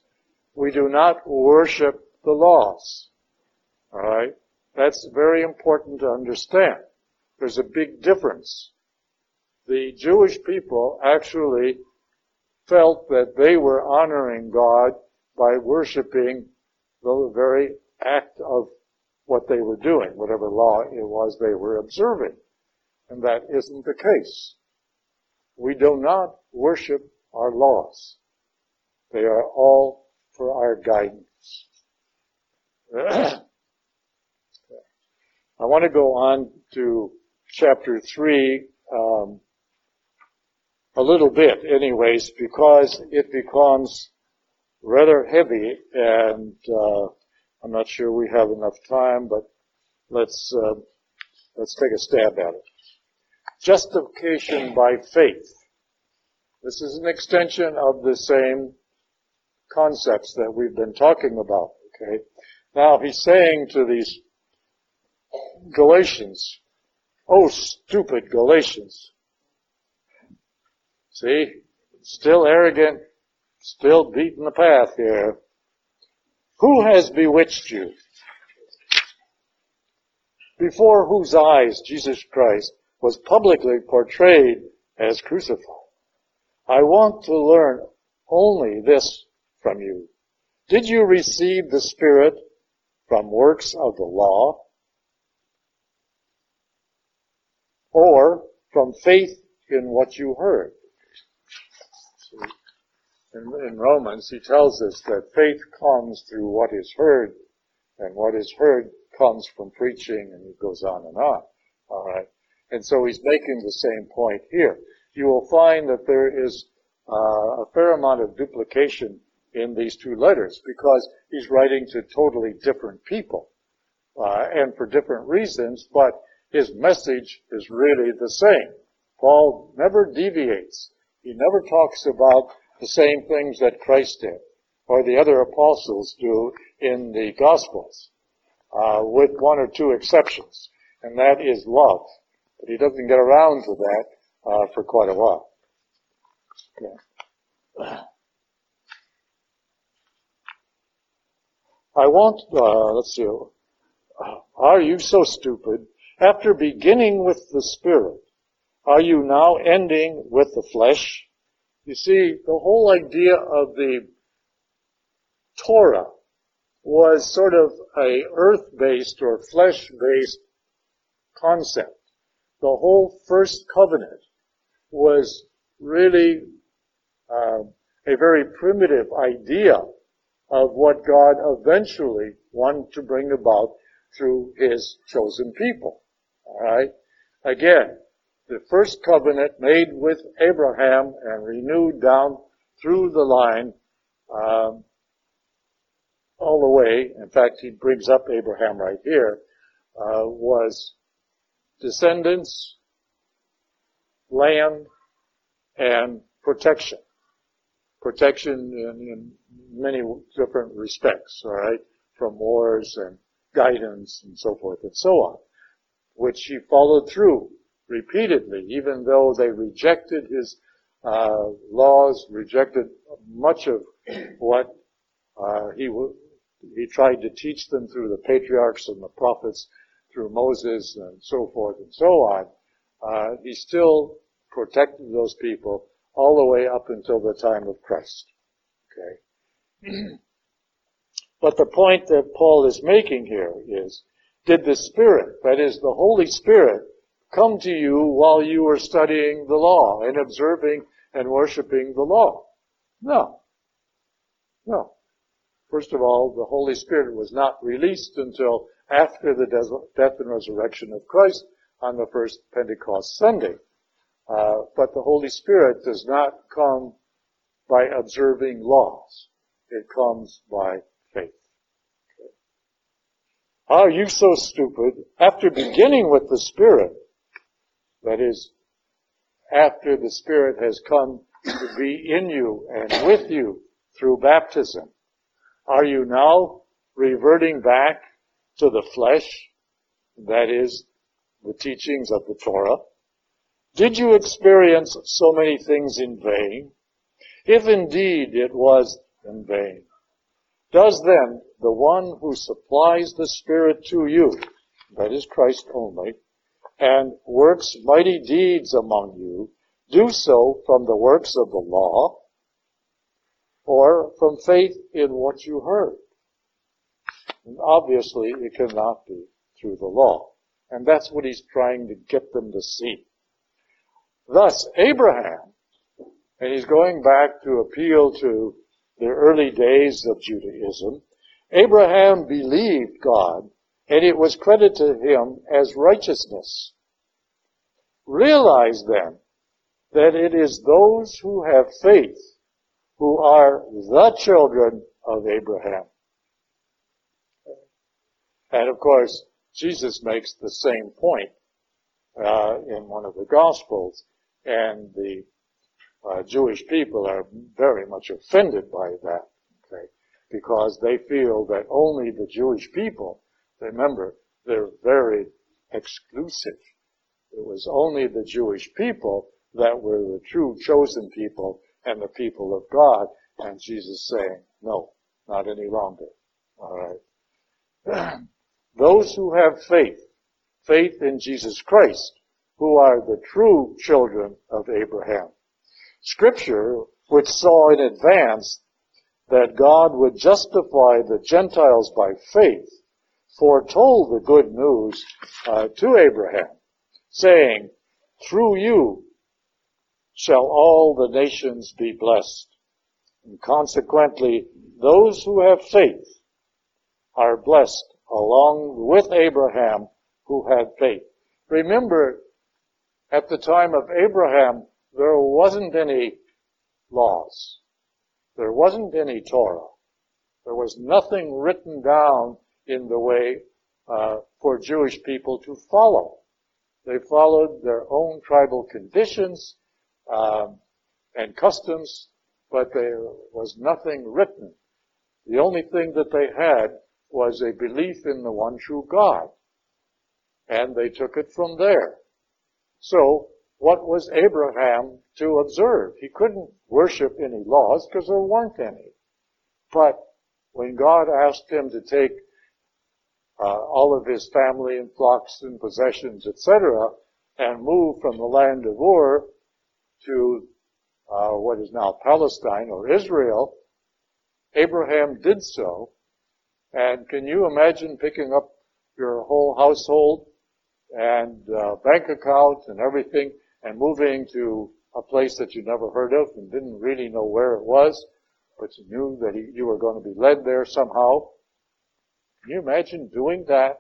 We do not worship the laws. All right? That's very important to understand. There's a big difference. The Jewish people actually felt that they were honoring God by worshiping the very act of what they were doing, whatever law it was they were observing. And that isn't the case. We do not worship our laws. They are all for our guidance. I want to go on to chapter three um, a little bit anyways, because it becomes rather heavy, and uh, I'm not sure we have enough time, but let's uh, let's take a stab at it. Justification by faith. This is an extension of the same concepts that we've been talking about, okay? Now he's saying to these Galatians, oh, stupid Galatians. See, still arrogant, still beating the path here. Who has bewitched you? Before whose eyes Jesus Christ was publicly portrayed as crucified. I want to learn only this from you. Did you receive the Spirit from works of the law, or from faith in what you heard? In, in Romans, he tells us that faith comes through what is heard, and what is heard comes from preaching, and it goes on and on. All right. And so he's making the same point here. You will find that there is uh, a fair amount of duplication in these two letters, because he's writing to totally different people uh, and for different reasons, but his message is really the same. Paul never deviates. He never talks about the same things that Christ did or the other apostles do in the Gospels, uh, with one or two exceptions, and that is love. But he doesn't get around to that uh, for quite a while. Okay. I want, uh, let's see, are you so stupid? After beginning with the Spirit, are you now ending with the flesh? You see, the whole idea of the Torah was sort of a earth-based or flesh-based concept. The whole first covenant was really uh, a very primitive idea of what God eventually wanted to bring about through his chosen people. All right? Again, the first covenant made with Abraham and renewed down through the line um, all the way, in fact, he brings up Abraham right here, uh, was descendants, land, and protection. Protection in, in many different respects, all right, from wars and guidance and so forth and so on, which he followed through repeatedly, even though they rejected his uh, laws, rejected much of what uh, he w- he tried to teach them through the patriarchs and the prophets, through Moses and so forth and so on. Uh, he still protected those people all the way up until the time of Christ. Okay. But the point that Paul is making here is, did the Spirit, that is the Holy Spirit, come to you while you were studying the law and observing and worshiping the law? No. No. First of all, the Holy Spirit was not released until after the death and resurrection of Christ on the first Pentecost Sunday. Uh, but the Holy Spirit does not come by observing laws. It comes by faith. Okay. Are you so stupid? After beginning with the Spirit, that is, after the Spirit has come to be in you and with you through baptism, are you now reverting back to the flesh, that is, the teachings of the Torah? Did you experience so many things in vain? If indeed it was in vain, does then the one who supplies the Spirit to you, that is Christ only, and works mighty deeds among you, do so from the works of the law or from faith in what you heard. And obviously, it cannot be through the law. And that's what he's trying to get them to see. Thus, Abraham, and he's going back to appeal to the early days of Judaism, Abraham believed God, and it was credited to him as righteousness. Realize then that it is those who have faith who are the children of Abraham. And of course, Jesus makes the same point uh, in one of the Gospels, and the uh, Jewish people are very much offended by that, okay, because they feel that only the Jewish people, remember, they're very exclusive. It was only the Jewish people that were the true chosen people and the people of God, and Jesus saying, no, not any longer, all right. Those who have faith, faith in Jesus Christ, who are the true children of Abraham. Scripture, which saw in advance that God would justify the Gentiles by faith, foretold the good news uh, to Abraham, saying, through you shall all the nations be blessed. And consequently, those who have faith are blessed along with Abraham, who had faith. Remember, at the time of Abraham, there wasn't any laws. There wasn't any Torah. There was nothing written down in the way uh, for Jewish people to follow. They followed their own tribal conditions um, and customs, but there was nothing written. The only thing that they had was a belief in the one true God. And they took it from there. So, what was Abraham to observe? He couldn't worship any laws because there weren't any. But when God asked him to take uh, all of his family and flocks and possessions, et cetera, and move from the land of Ur to uh, what is now Palestine or Israel, Abraham did so. And can you imagine picking up your whole household and uh, bank account and everything and moving to a place that you never heard of and didn't really know where it was, but you knew that he, you were going to be led there somehow? Can you imagine doing that?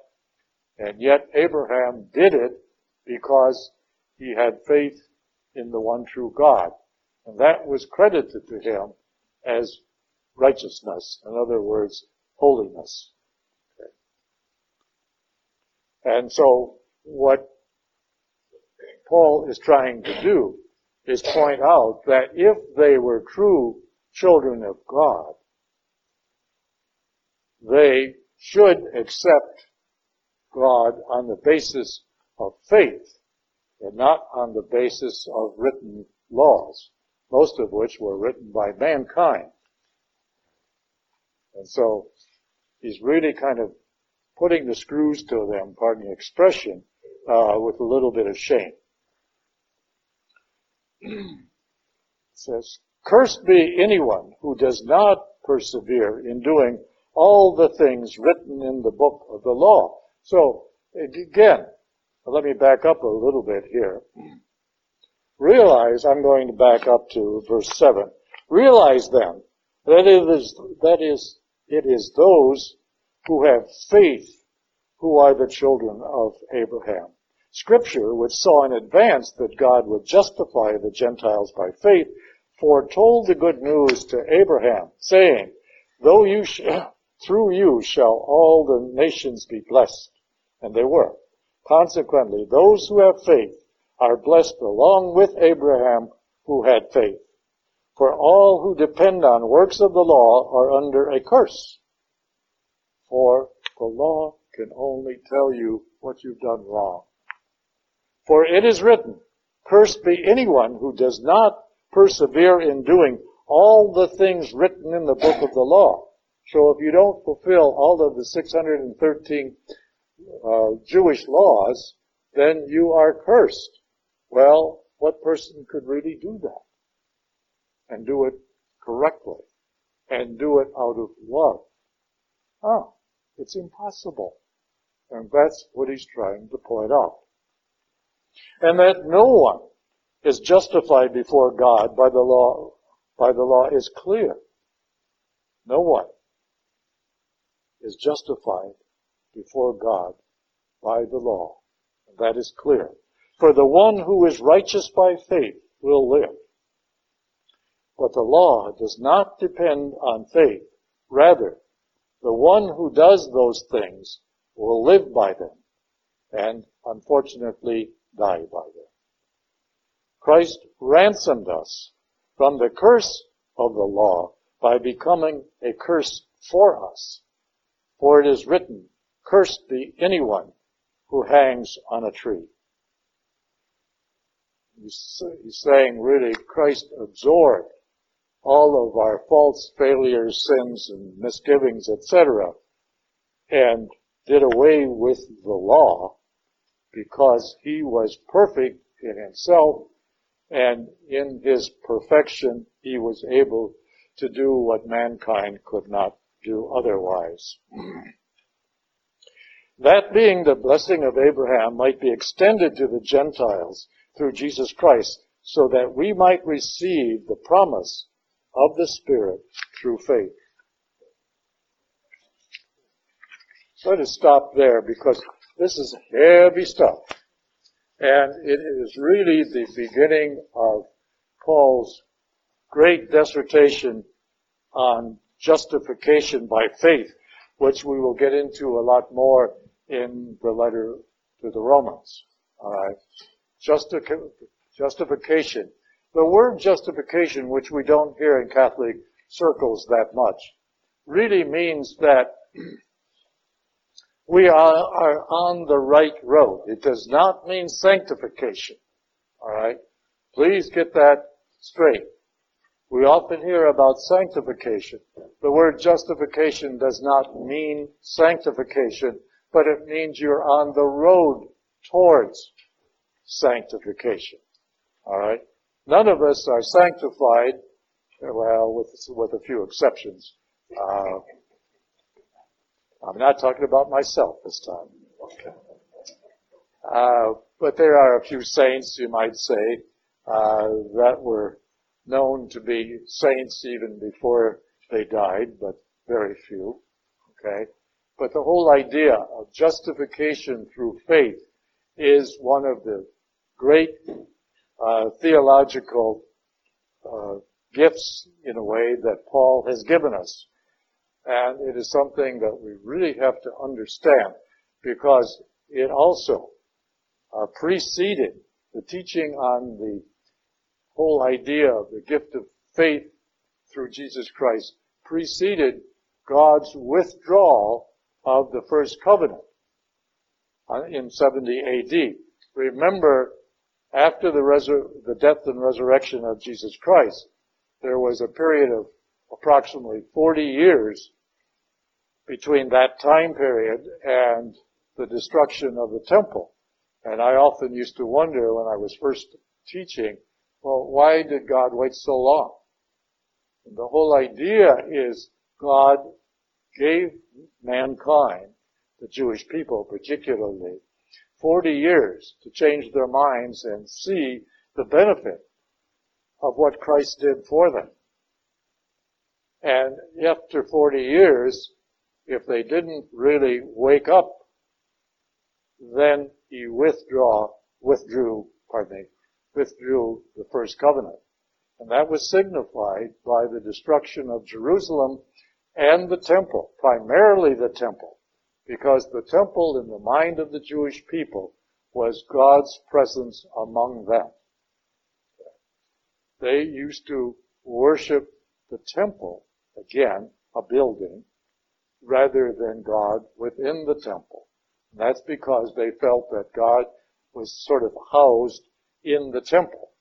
And yet Abraham did it because he had faith in the one true God. And that was credited to him as righteousness. In other words, holiness. Okay. And so what Paul is trying to do is point out that if they were true children of God, they should accept God on the basis of faith and not on the basis of written laws, most of which were written by mankind. And so he's really kind of putting the screws to them, pardon the expression, uh, with a little bit of shame. It says, cursed be anyone who does not persevere in doing all the things written in the book of the law. So, again, let me back up a little bit here. Realize, I'm going to back up to verse seven. Realize then that it is, that is, it is those who have faith who are the children of Abraham. Scripture, which saw in advance that God would justify the Gentiles by faith, foretold the good news to Abraham, saying, "Though you sh- through you shall all the nations be blessed." And they were. Consequently, those who have faith are blessed along with Abraham who had faith. For all who depend on works of the law are under a curse. For the law can only tell you what you've done wrong. For it is written, cursed be anyone who does not persevere in doing all the things written in the book of the law. So if you don't fulfill all of the six hundred thirteen uh, Jewish laws, then you are cursed. Well, what person could really do that? And do it correctly. And do it out of love. Oh, it's impossible. And that's what he's trying to point out. And that no one is justified before God by the law, by the law is clear. No one is justified before God by the law. And that is clear. For the one who is righteous by faith will live. But the law does not depend on faith. Rather, the one who does those things will live by them and, unfortunately, die by them. Christ ransomed us from the curse of the law by becoming a curse for us. For it is written, "Cursed be anyone who hangs on a tree." He's saying, really, Christ absorbed all of our faults, failures, sins, and misgivings, et cetera, and did away with the law because he was perfect in himself, and in his perfection he was able to do what mankind could not do otherwise. That being the blessing of Abraham might be extended to the Gentiles through Jesus Christ, so that we might receive the promise of the Spirit through faith. Let us stop there, because this is heavy stuff. And it is really the beginning of Paul's great dissertation on justification by faith, which we will get into a lot more in the letter to the Romans. All right. Justic- justification. The word justification, which we don't hear in Catholic circles that much, really means that we are on the right road. It does not mean sanctification. All right? Please get that straight. We often hear about sanctification. The word justification does not mean sanctification, but it means you're on the road towards sanctification. All right? None of us are sanctified, well, with, with a few exceptions. Uh, I'm not talking about myself this time. Okay. Uh, but there are a few saints, you might say, uh, that were known to be saints even before they died, but very few. Okay. But the whole idea of justification through faith is one of the great uh, theological uh, gifts, in a way, that Paul has given us. And it is something that we really have to understand, because it also uh, preceded the teaching on the whole idea of the gift of faith through Jesus Christ, preceded God's withdrawal of the first covenant in seventy A D. Remember, after the, resur- the death and resurrection of Jesus Christ, there was a period of approximately forty years between that time period and the destruction of the temple. And I often used to wonder when I was first teaching, well, why did God wait so long? And the whole idea is God gave mankind, the Jewish people particularly, forty years to change their minds and see the benefit of what Christ did for them. And after forty years, if they didn't really wake up, then he withdraw, withdrew, pardon me, withdrew the first covenant. And that was signified by the destruction of Jerusalem and the temple, primarily the temple, because the temple in the mind of the Jewish people was God's presence among them. They used to worship the temple, again, a building, rather than God within the temple. And that's because they felt that God was sort of housed in the temple,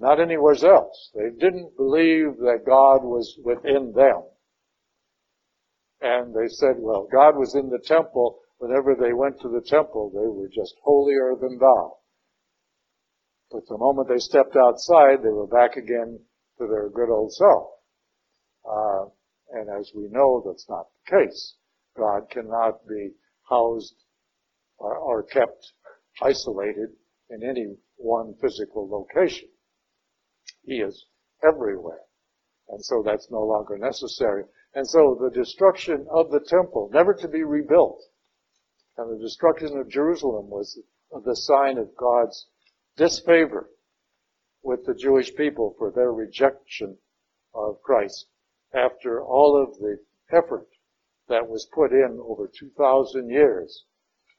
not anywhere else. They didn't believe that God was within them. And they said, well, God was in the temple, Whenever they went to the temple, they were just holier than thou. But the moment they stepped outside, they were back again to their good old self. Uh, and as we know, that's not the case. God cannot be housed or, or kept isolated in any one physical location. He is everywhere. And so that's no longer necessary. And so the destruction of the temple, never to be rebuilt, and the destruction of Jerusalem was the sign of God's disfavor with the Jewish people for their rejection of Christ after all of the effort that was put in over two thousand years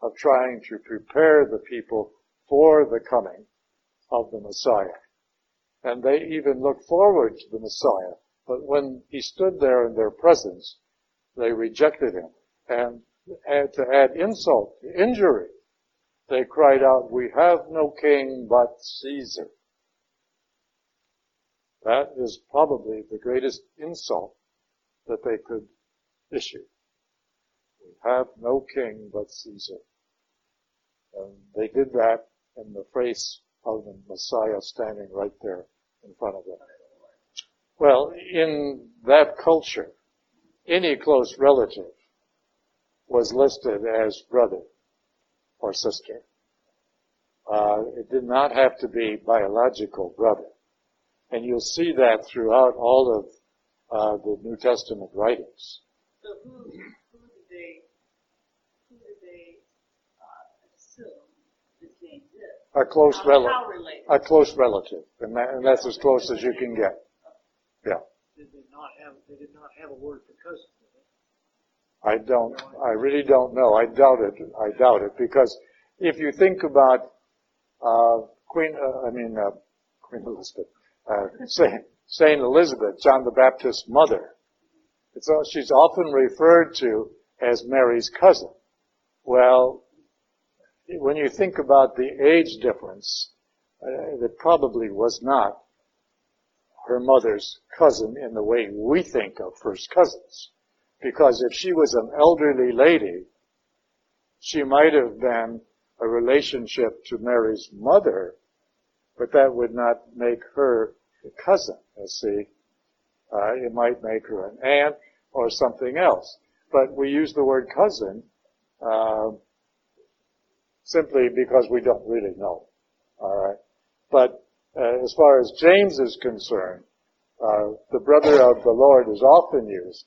of trying to prepare the people for the coming of the Messiah. And they even looked forward to the Messiah. But when he stood there in their presence, they rejected him. And to add insult to injury, they cried out, "We have no king but Caesar." That is probably the greatest insult that they could issue. "We have no king but Caesar." And they did that in the face of the Messiah standing right there in front of them. Well, in that culture, any close relative was listed as brother or sister. Uh, it did not have to be biological brother. And you'll see that throughout all of uh, the New Testament writings. So who, who did they, who did they uh, assume that they did? A close how, relative. How related? A close relative. And, that, and that's as close as you can get. Yeah. Did they not have, they did not have a word for cousin? I don't, I really don't know. I doubt it. I doubt it because if you think about, uh, Queen, uh, I mean, uh, Queen Elizabeth, uh, Saint, Saint Elizabeth, John the Baptist's mother, it's, uh, she's often referred to as Mary's cousin. Well, when you think about the age difference, uh, it probably was not her mother's cousin in the way we think of first cousins. Because if she was an elderly lady, she might have been a relationship to Mary's mother, but that would not make her a cousin, you see. Uh, it might make her an aunt or something else. But we use the word cousin uh, simply because we don't really know. All right. But uh, as far as James is concerned, uh, the brother of the Lord is often used,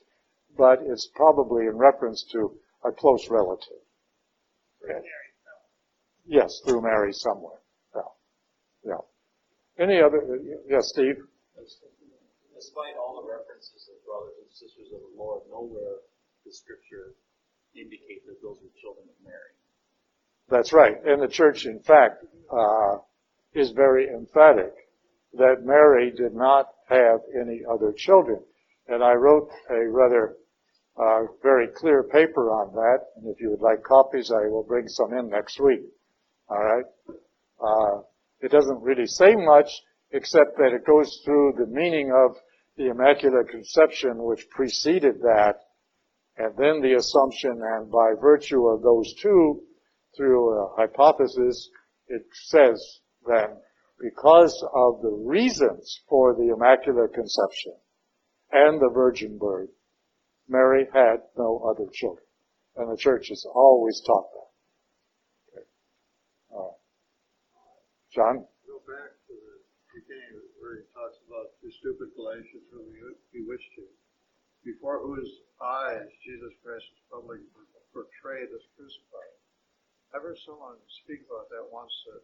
but it's probably in reference to a close relative. Through Mary. Yes, through Mary somewhere. Yeah. Yeah. Any other? Yes, Steve? Despite all the references of brothers and sisters of the Lord, nowhere does Scripture indicate that those are children of Mary. That's right. And the church, in fact, uh, is very emphatic that Mary did not have any other children. And I wrote a rather uh, very clear paper on that. And if you would like copies, I will bring some in next week. All right? Uh, it doesn't really say much, except that it goes through the meaning of the Immaculate Conception, which preceded that, and then the Assumption, and by virtue of those two, through a hypothesis, it says then, because of the reasons for the Immaculate Conception, and the virgin birth, Mary had no other children. And the church has always taught that. Okay. Uh, John? Go back to the beginning where he talks about the stupid Galatians whom he bewitched you. Before whose eyes Jesus Christ is publicly portrayed as crucified. Ever someone speak about that once that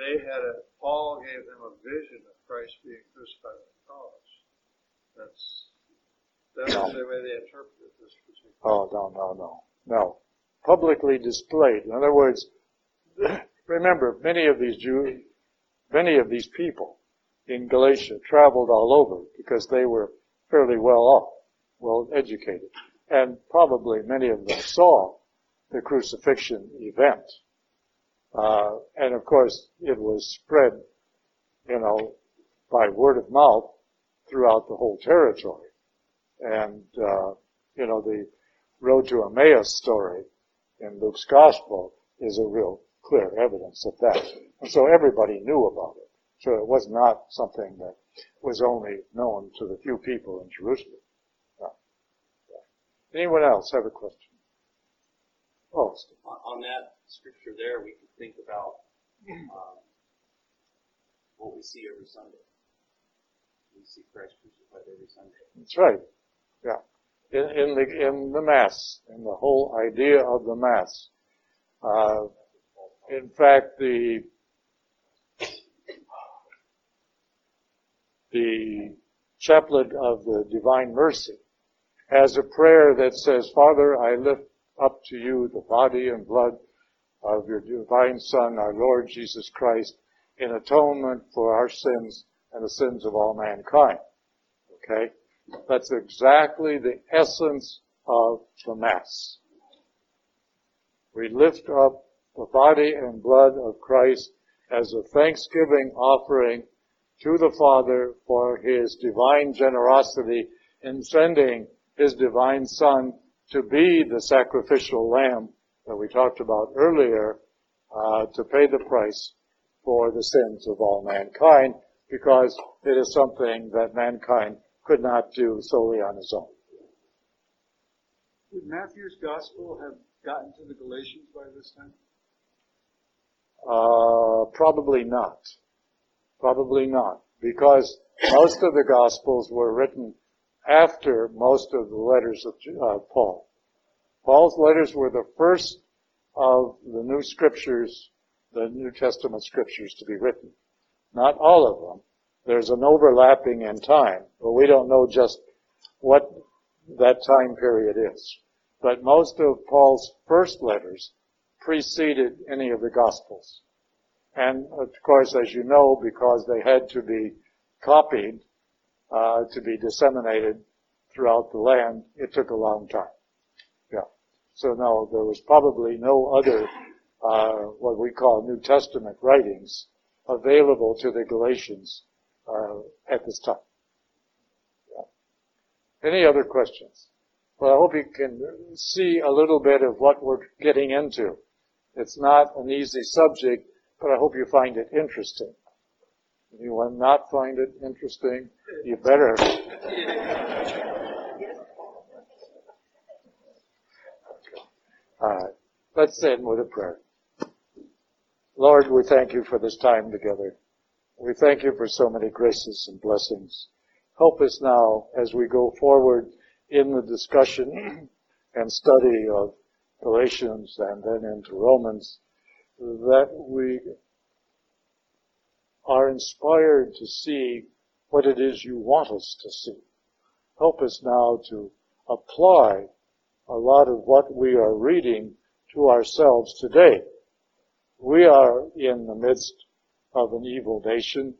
they had a, Paul gave them a vision of Christ being crucified on the cross. That's, that's no. The way they interpreted this particular. Oh, no, no, no. No. Publicly displayed. In other words, remember, many of these Jews, many of these people in Galatia traveled all over because they were fairly well off, well educated. And probably many of them saw the crucifixion event. Uh, and of course, it was spread, you know, by word of mouth throughout the whole territory. And, uh, you know, the Road to Emmaus story in Luke's gospel is a real clear evidence of that. And so everybody knew about it. So it was not something that was only known to the few people in Jerusalem. No. Yeah. Anyone else have a question? Oh, on that scripture there, we can think about um, what we see every Sunday. We see Christ crucified every Sunday. That's right. Yeah. In, in the in the Mass, in the whole idea of the Mass. Uh, in fact, the the Chaplet of the Divine Mercy has a prayer that says, "Father, I lift up to you the body and blood of your divine Son, our Lord Jesus Christ, in atonement for our sins and the sins of all mankind." Okay? That's exactly the essence of the Mass. We lift up the body and blood of Christ as a thanksgiving offering to the Father for his divine generosity in sending his divine Son to be the sacrificial lamb that we talked about earlier, uh, to pay the price for the sins of all mankind, because it is something that mankind could not do solely on his own. Would Matthew's gospel have gotten to the Galatians by this time? Uh, probably not. Probably not, because most of the Gospels were written after most of the letters of uh, Paul. Paul's letters were the first of the new scriptures, the New Testament scriptures, to be written. Not all of them. There's an overlapping in time, but we don't know just what that time period is. But most of Paul's first letters preceded any of the Gospels. And, of course, as you know, because they had to be copied, uh, to be disseminated throughout the land, it took a long time. Yeah. So, no, there was probably no other, uh, what we call New Testament writings available to the Galatians, uh, at this time. Yeah. Any other questions? Well, I hope you can see a little bit of what we're getting into. It's not an easy subject, but I hope you find it interesting. If you will not find it interesting, you better. All right. Let's end with a prayer. Lord, we thank you for this time together. We thank you for so many graces and blessings. Help us now as we go forward in the discussion and study of Galatians and then into Romans, that we are inspired to see what it is you want us to see. Help us now to apply a lot of what we are reading to ourselves today. We are in the midst of an evil nation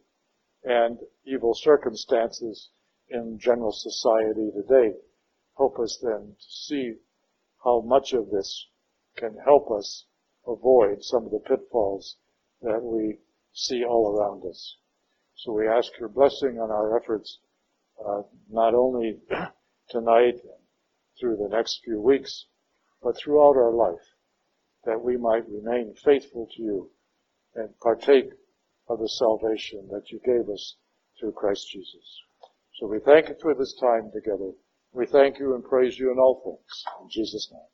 and evil circumstances in general society today. Help us then to see how much of this can help us avoid some of the pitfalls that we see all around us. So we ask your blessing on our efforts, uh, not only tonight and through the next few weeks, but throughout our life, that we might remain faithful to you and partake of the salvation that you gave us through Christ Jesus. So we thank you for this time together. We thank you and praise you in all things. In Jesus' name.